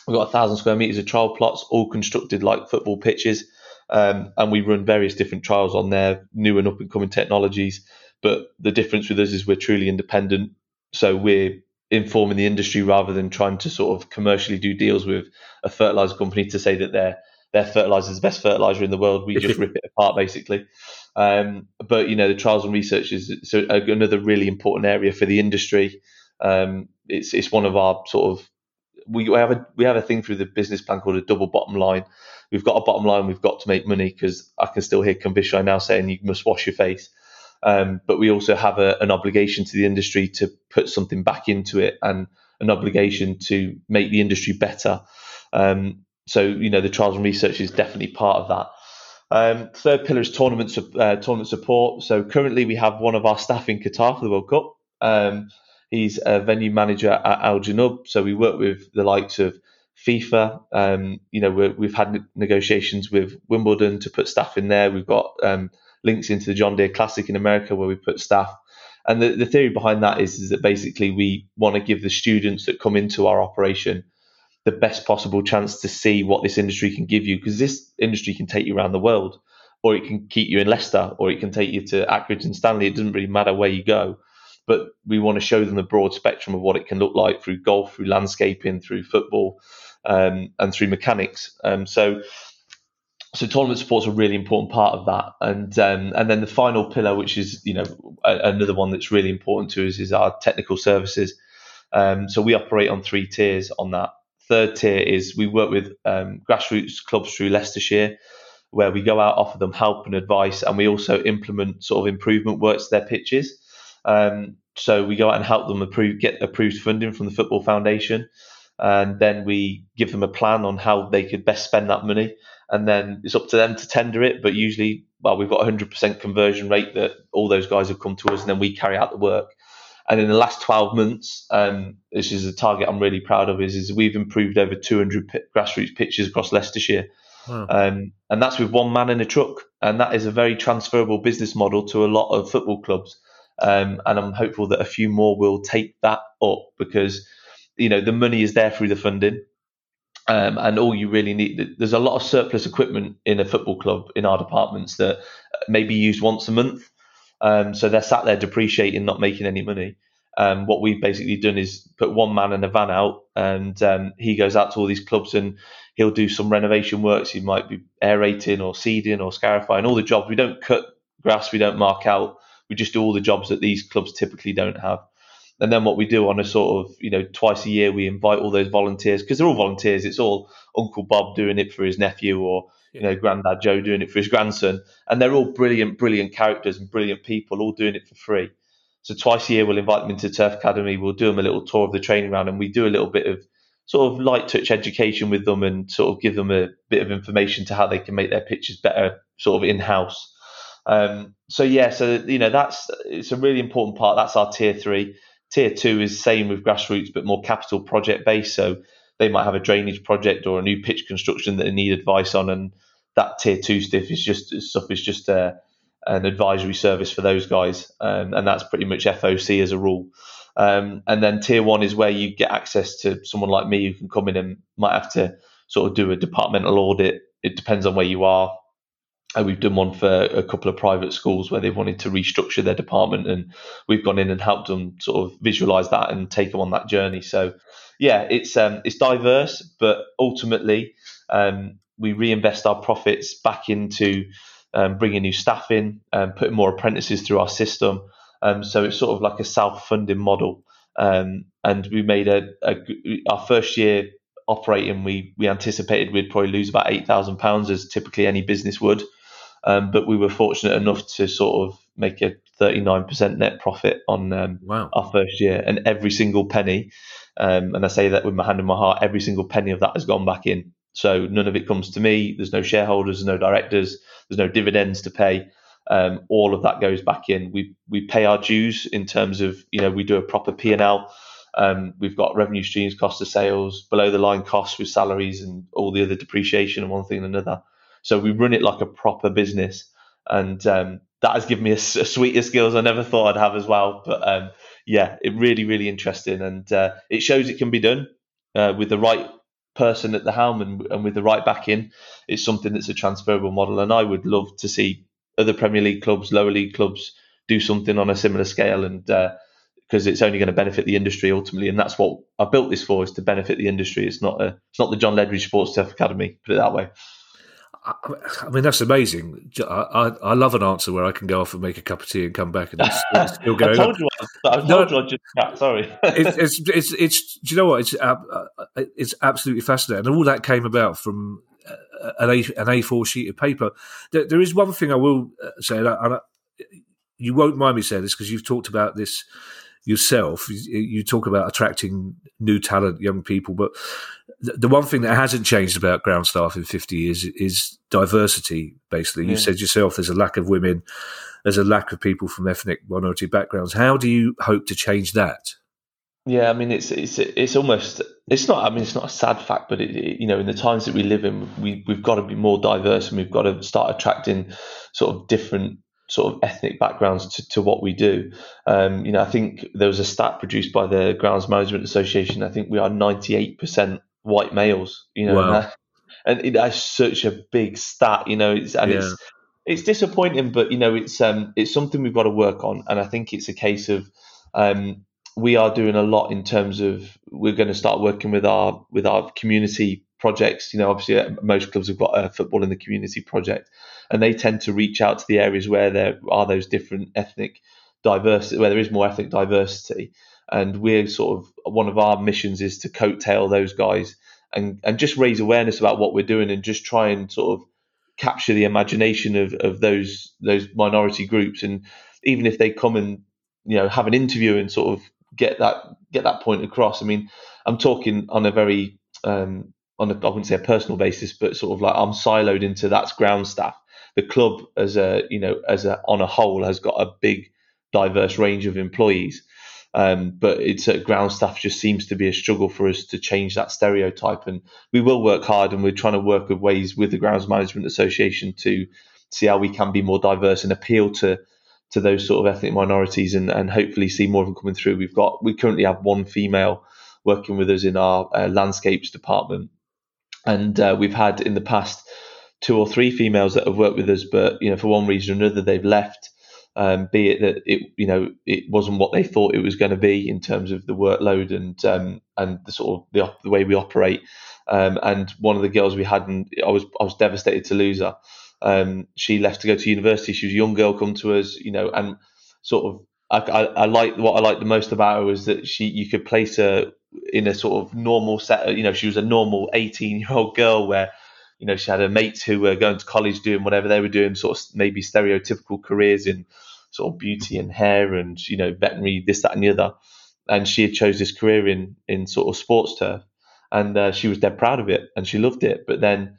1,000 square metres of trial plots, all constructed like football pitches. And we run various different trials on there, new and up-and-coming technologies. But the difference with us is we're truly independent. So we're informing the industry rather than trying to sort of commercially do deals with a fertiliser company to say that their fertiliser is the best fertiliser in the world. We just rip it apart, basically. But, you know, the trials and research is another really important area for the industry. It's one of our sort of, we have a thing through the business plan called a double bottom line. We've got a bottom line. We've got to make money, because I can still hear Convishai now saying you must wash your face. But we also have an obligation to the industry to put something back into it, and an obligation to make the industry better. So, you know, the trials and research is definitely part of that. Third pillar is tournament support. So currently we have one of our staff in Qatar for the World Cup. He's a venue manager at Al Janoub. So we work with the likes of FIFA. You know, we've had negotiations with Wimbledon to put staff in there. We've got links into the John Deere Classic in America where we put staff. And the theory behind that is that basically we want to give the students that come into our operation the best possible chance to see what this industry can give you, because this industry can take you around the world, or it can keep you in Leicester, or it can take you to Ackridge and Stanley. It doesn't really matter where you go. But we want to show them the broad spectrum of what it can look like through golf, through landscaping, through football, and through mechanics. So tournament support's a really important part of that. And then the final pillar, which is, you know, another one that's really important to us, is our technical services. So we operate on 3 tiers on that. Third tier is we work with grassroots clubs through Leicestershire, where we go out, offer them help and advice, and we also implement sort of improvement works to their pitches. So we go out and help them get approved funding from the Football Foundation, and then we give them a plan on how they could best spend that money, and then it's up to them to tender it. But usually, we've got 100% conversion rate that all those guys have come to us, and then we carry out the work. And in the last 12 months, this is a target I'm really proud of, is we've improved over 200 grassroots pitches across Leicestershire. Wow. And that's with one man in a truck, and that is a very transferable business model to a lot of football clubs. And I'm hopeful that a few more will take that up, because, you know, the money is there through the funding, and all you really need, there's a lot of surplus equipment in a football club in our departments that may be used once a month, so they're sat there depreciating, not making any money. What we've basically done is put one man in a van out, and he goes out to all these clubs and he'll do some renovation works. He might be aerating or seeding or scarifying, all the jobs. We don't cut grass, we don't mark out. We just do all the jobs that these clubs typically don't have. And then what we do on a sort of, twice a year, we invite all those volunteers, because they're all volunteers. It's all Uncle Bob doing it for his nephew, or, Grandad Joe doing it for his grandson. And they're all brilliant, brilliant characters and brilliant people, all doing it for free. So twice a year, we'll invite them into Turf Academy. We'll do them a little tour of the training ground, and we do a little bit of sort of light touch education with them and sort of give them a bit of information to how they can make their pitches better, sort of in-house. It's a really important part. That's our tier three. Tier two is same with grassroots, but more capital project based. So they might have a drainage project or a new pitch construction that they need advice on, and that tier two stuff is just an advisory service for those guys, and that's pretty much FOC as a rule. And then tier one is where you get access to someone like me who can come in and might have to sort of do a departmental audit. It depends on where you are. And we've done one for a couple of private schools where they've wanted to restructure their department, and we've gone in and helped them sort of visualize that and take them on that journey. So yeah, it's diverse, but ultimately we reinvest our profits back into bringing new staff in and putting more apprentices through our system. So it's sort of like a self-funding model. And we made our first year operating, we anticipated we'd probably lose about £8,000, as typically any business would. But we were fortunate enough to sort of make a 39% net profit on our first year. And every single penny, and I say that with my hand in my heart, every single penny of that has gone back in. So none of it comes to me. There's no shareholders, no directors, there's no dividends to pay. All of that goes back in. We pay our dues in terms of, we do a proper P&L. We've got revenue streams, cost of sales, below the line costs with salaries and all the other depreciation and one thing and another. So we run it like a proper business. And that has given me a suite of skills I never thought I'd have as well. But it really, really interesting. And it shows it can be done with the right person at the helm and with the right backing. It's something that's a transferable model. And I would love to see other Premier League clubs, lower league clubs do something on a similar scale, and because it's only going to benefit the industry ultimately, and that's what I built this for, is to benefit the industry. It's not the John Ledwidge Sports Turf Academy, put it that way. I mean, that's amazing. I love an answer where I can go off and make a cup of tea and come back and it's still going. Sorry. It's. Do you know what? It's absolutely fascinating, and all that came about from an A4 sheet of paper. There is one thing I will say, and you won't mind me saying this because you've talked about this yourself. You talk about attracting new talent, young people, but the one thing that hasn't changed about ground staff in 50 years is diversity, basically. Yeah. You said yourself there's a lack of women, there's a lack of people from ethnic minority backgrounds. How do you hope to change that? Yeah, I mean, it's not a sad fact, but it, in the times that we live in, we've got to be more diverse, and we've got to start attracting sort of different sort of ethnic backgrounds to what we do. I think there was a stat produced by the Grounds Management Association. I think we are 98% white males. Wow. That's such a big stat. It's disappointing, but it's something we've got to work on, and I think it's a case of. We are doing a lot in terms of, we're going to start working with our community projects. Obviously most clubs have got a football in the community project, and they tend to reach out to the areas where there are those different ethnic diversity, where there is more ethnic diversity. And we're sort of, one of our missions is to coattail those guys and just raise awareness about what we're doing, and just try and sort of capture the imagination of those minority groups. And even if they come and, have an interview and sort of get that point across. I mean, I'm talking on a very I wouldn't say a personal basis, but sort of like I'm siloed into that's ground staff. The club as a on a whole has got a big diverse range of employees, but it's at ground staff just seems to be a struggle for us to change that stereotype. And we will work hard, and we're trying to work with ways with the Grounds Management Association to see how we can be more diverse and appeal to those sort of ethnic minorities, and hopefully see more of them coming through. We currently have one female working with us in our landscapes department, and we've had in the past two or three females that have worked with us, but for one reason or another they've left, be it that it wasn't what they thought it was going to be in terms of the workload and the sort of the way we operate. And one of the girls we had, and I was devastated to lose her. She left to go to university. She was a young girl, come to us, and sort of I like what I liked the most about her was that you could place her in a sort of normal set. You know, she was a normal 18-year-old girl where, you know, she had her mates who were going to college doing whatever they were doing, sort of maybe stereotypical careers in sort of beauty and hair and, you know, veterinary, this, that and the other. And she had chose this career in sort of sports turf, and she was dead proud of it and she loved it. But then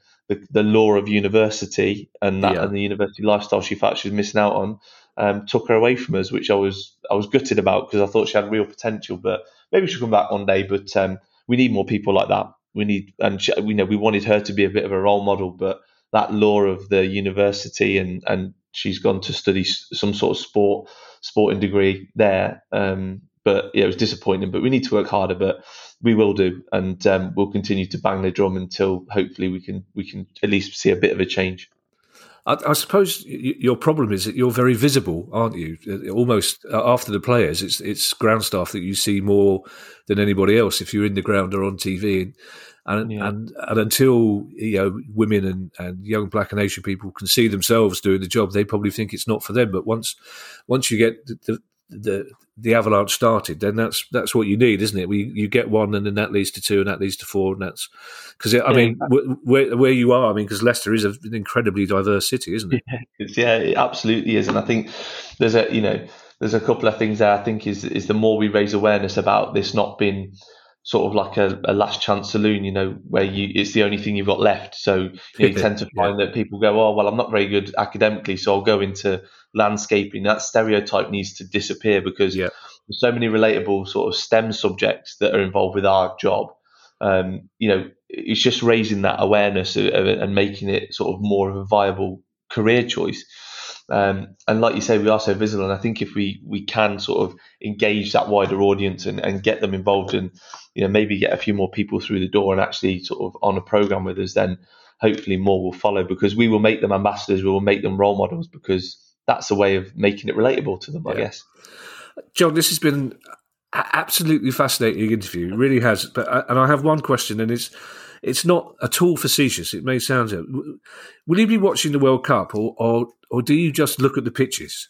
the law of university and that and the university lifestyle she felt she was missing out on took her away from us, which I was gutted about because I thought she had real potential. But maybe she'll come back one day. But we need more people like that. We need, and she, you know, we wanted her to be a bit of a role model, but that law of the university and she's gone to study some sort of sporting degree there. But yeah, it was disappointing, but we need to work harder, but we will do. And we'll continue to bang the drum until hopefully we can at least see a bit of a change. I suppose your problem is that you're very visible, aren't you? Almost after the players, it's ground staff that you see more than anybody else if you're in the ground or on TV. And until, you know, women and young Black and Asian people can see themselves doing the job, they probably think it's not for them. But once you get the avalanche started, then that's what you need, isn't it? You get one, and then that leads to two, and that leads to four, and that's because where you are. I mean, because Leicester is an incredibly diverse city, isn't it? Yeah, it absolutely is. And I think there's a couple of things there. I think is the more we raise awareness about this not being sort of like a last chance saloon, you know, where it's the only thing you've got left. So you tend to find that people go, oh well, I'm not very good academically, so I'll go into landscaping. That stereotype needs to disappear because there's so many relatable sort of STEM subjects that are involved with our job. You know, it's just raising that awareness of it and making it sort of more of a viable career choice. And like you say, we are so visible, and I think if we can sort of engage that wider audience and get them involved, and you know, maybe get a few more people through the door and actually sort of on a program with us, then hopefully more will follow, because we will make them ambassadors, we will make them role models, because that's a way of making it relatable to them, I guess. John, this has been an absolutely fascinating interview. It really has. And I have one question, and it's not at all facetious. It may sound so. Will you be watching the World Cup, or do you just look at the pitches?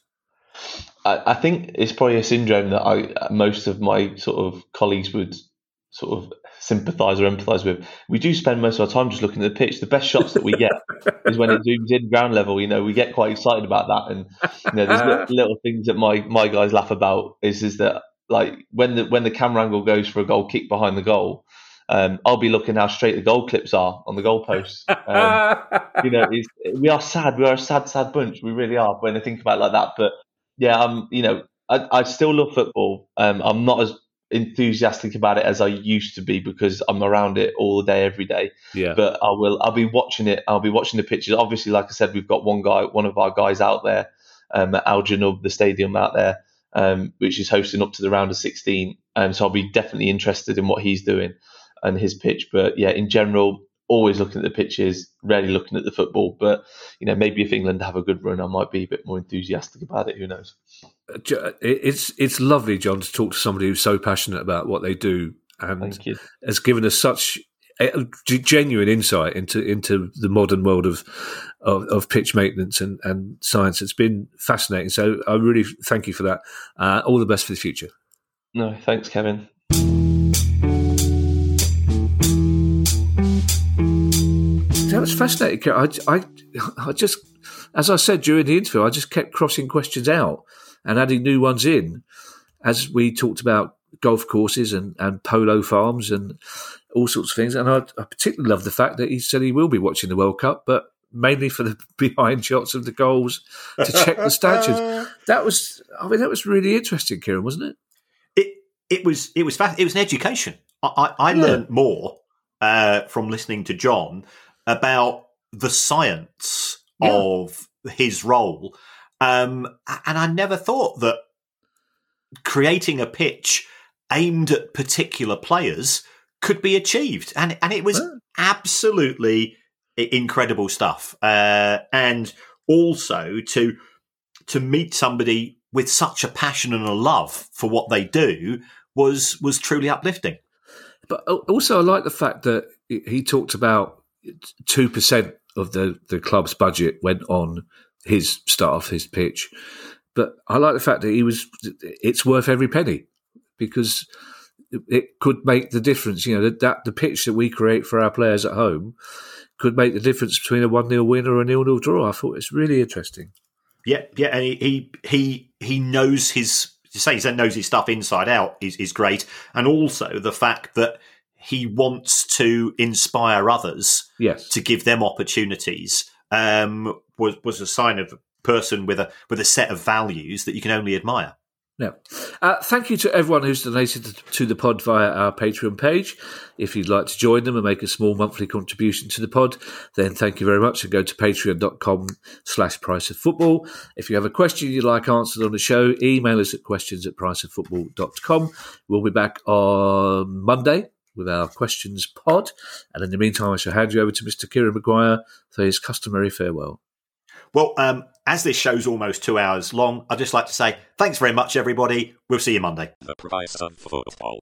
I think it's probably a syndrome that most of my sort of colleagues would sort of sympathise or empathise with. We do spend most of our time just looking at the pitch. The best shots that we get is when it zooms in ground level. You know, we get quite excited about that, and you know, there's little things that my guys laugh about is that, like, when the camera angle goes for a goal kick behind the goal, I'll be looking how straight the goal clips are on the goalposts. You know, we are sad. We are a sad, sad bunch. We really are when I think about it like that. But yeah, you know, I still love football. I'm not as enthusiastic about it as I used to be because I'm around it all day, every day. Yeah. But I'll be watching it. I'll be watching the pictures. Obviously, like I said, we've got one of our guys out there at Al Janoub, the stadium out there, which is hosting up to the round of 16. So I'll be definitely interested in what he's doing and his pitch. But yeah, in general, always looking at the pitches, rarely looking at the football. But, you know, maybe if England have a good run, I might be a bit more enthusiastic about it. Who knows? It's lovely, John, to talk to somebody who's so passionate about what they do and has given us such a genuine insight into the modern world of pitch maintenance and science. It's been fascinating. So I really thank you for that. All the best for the future. No, thanks, Kevin. That's fascinating. I just, as I said during the interview, I just kept crossing questions out and adding new ones in as we talked about golf courses and polo farms and all sorts of things. And I particularly love the fact that he said he will be watching the World Cup, but mainly for the behind shots of the goals to check the statues. That was really interesting, Kieran, wasn't it? It was an education. I learned more from listening to John about the science of his role. And I never thought that creating a pitch aimed at particular players could be achieved. And it was absolutely incredible stuff. And also to meet somebody with such a passion and a love for what they do was truly uplifting. But also I like the fact that he talked about 2% of the club's budget went on his staff, his pitch, But I like the fact that he was. It's worth every penny because it could make the difference. You know, that the pitch that we create for our players at home could make the difference between a 1-0 win or a 0-0 draw. I thought it's really interesting. Yeah, and he knows his. To say he knows his stuff inside out is great, and also the fact that he wants to inspire others, yes, to give them opportunities, was a sign of a person with a set of values that you can only admire. Now, thank you to everyone who's donated to the pod via our Patreon page. If you'd like to join them and make a small monthly contribution to the pod, then thank you very much and go to patreon.com/priceoffootball. If you have a question you'd like answered on the show, email us at questions@priceoffootball.com. We'll be back on Monday with our questions pod. And in the meantime, I shall hand you over to Mr. Kieran Maguire for his customary farewell. Well, as this show's almost 2 hours long, I'd just like to say thanks very much, everybody. We'll see you Monday. The Price of Football.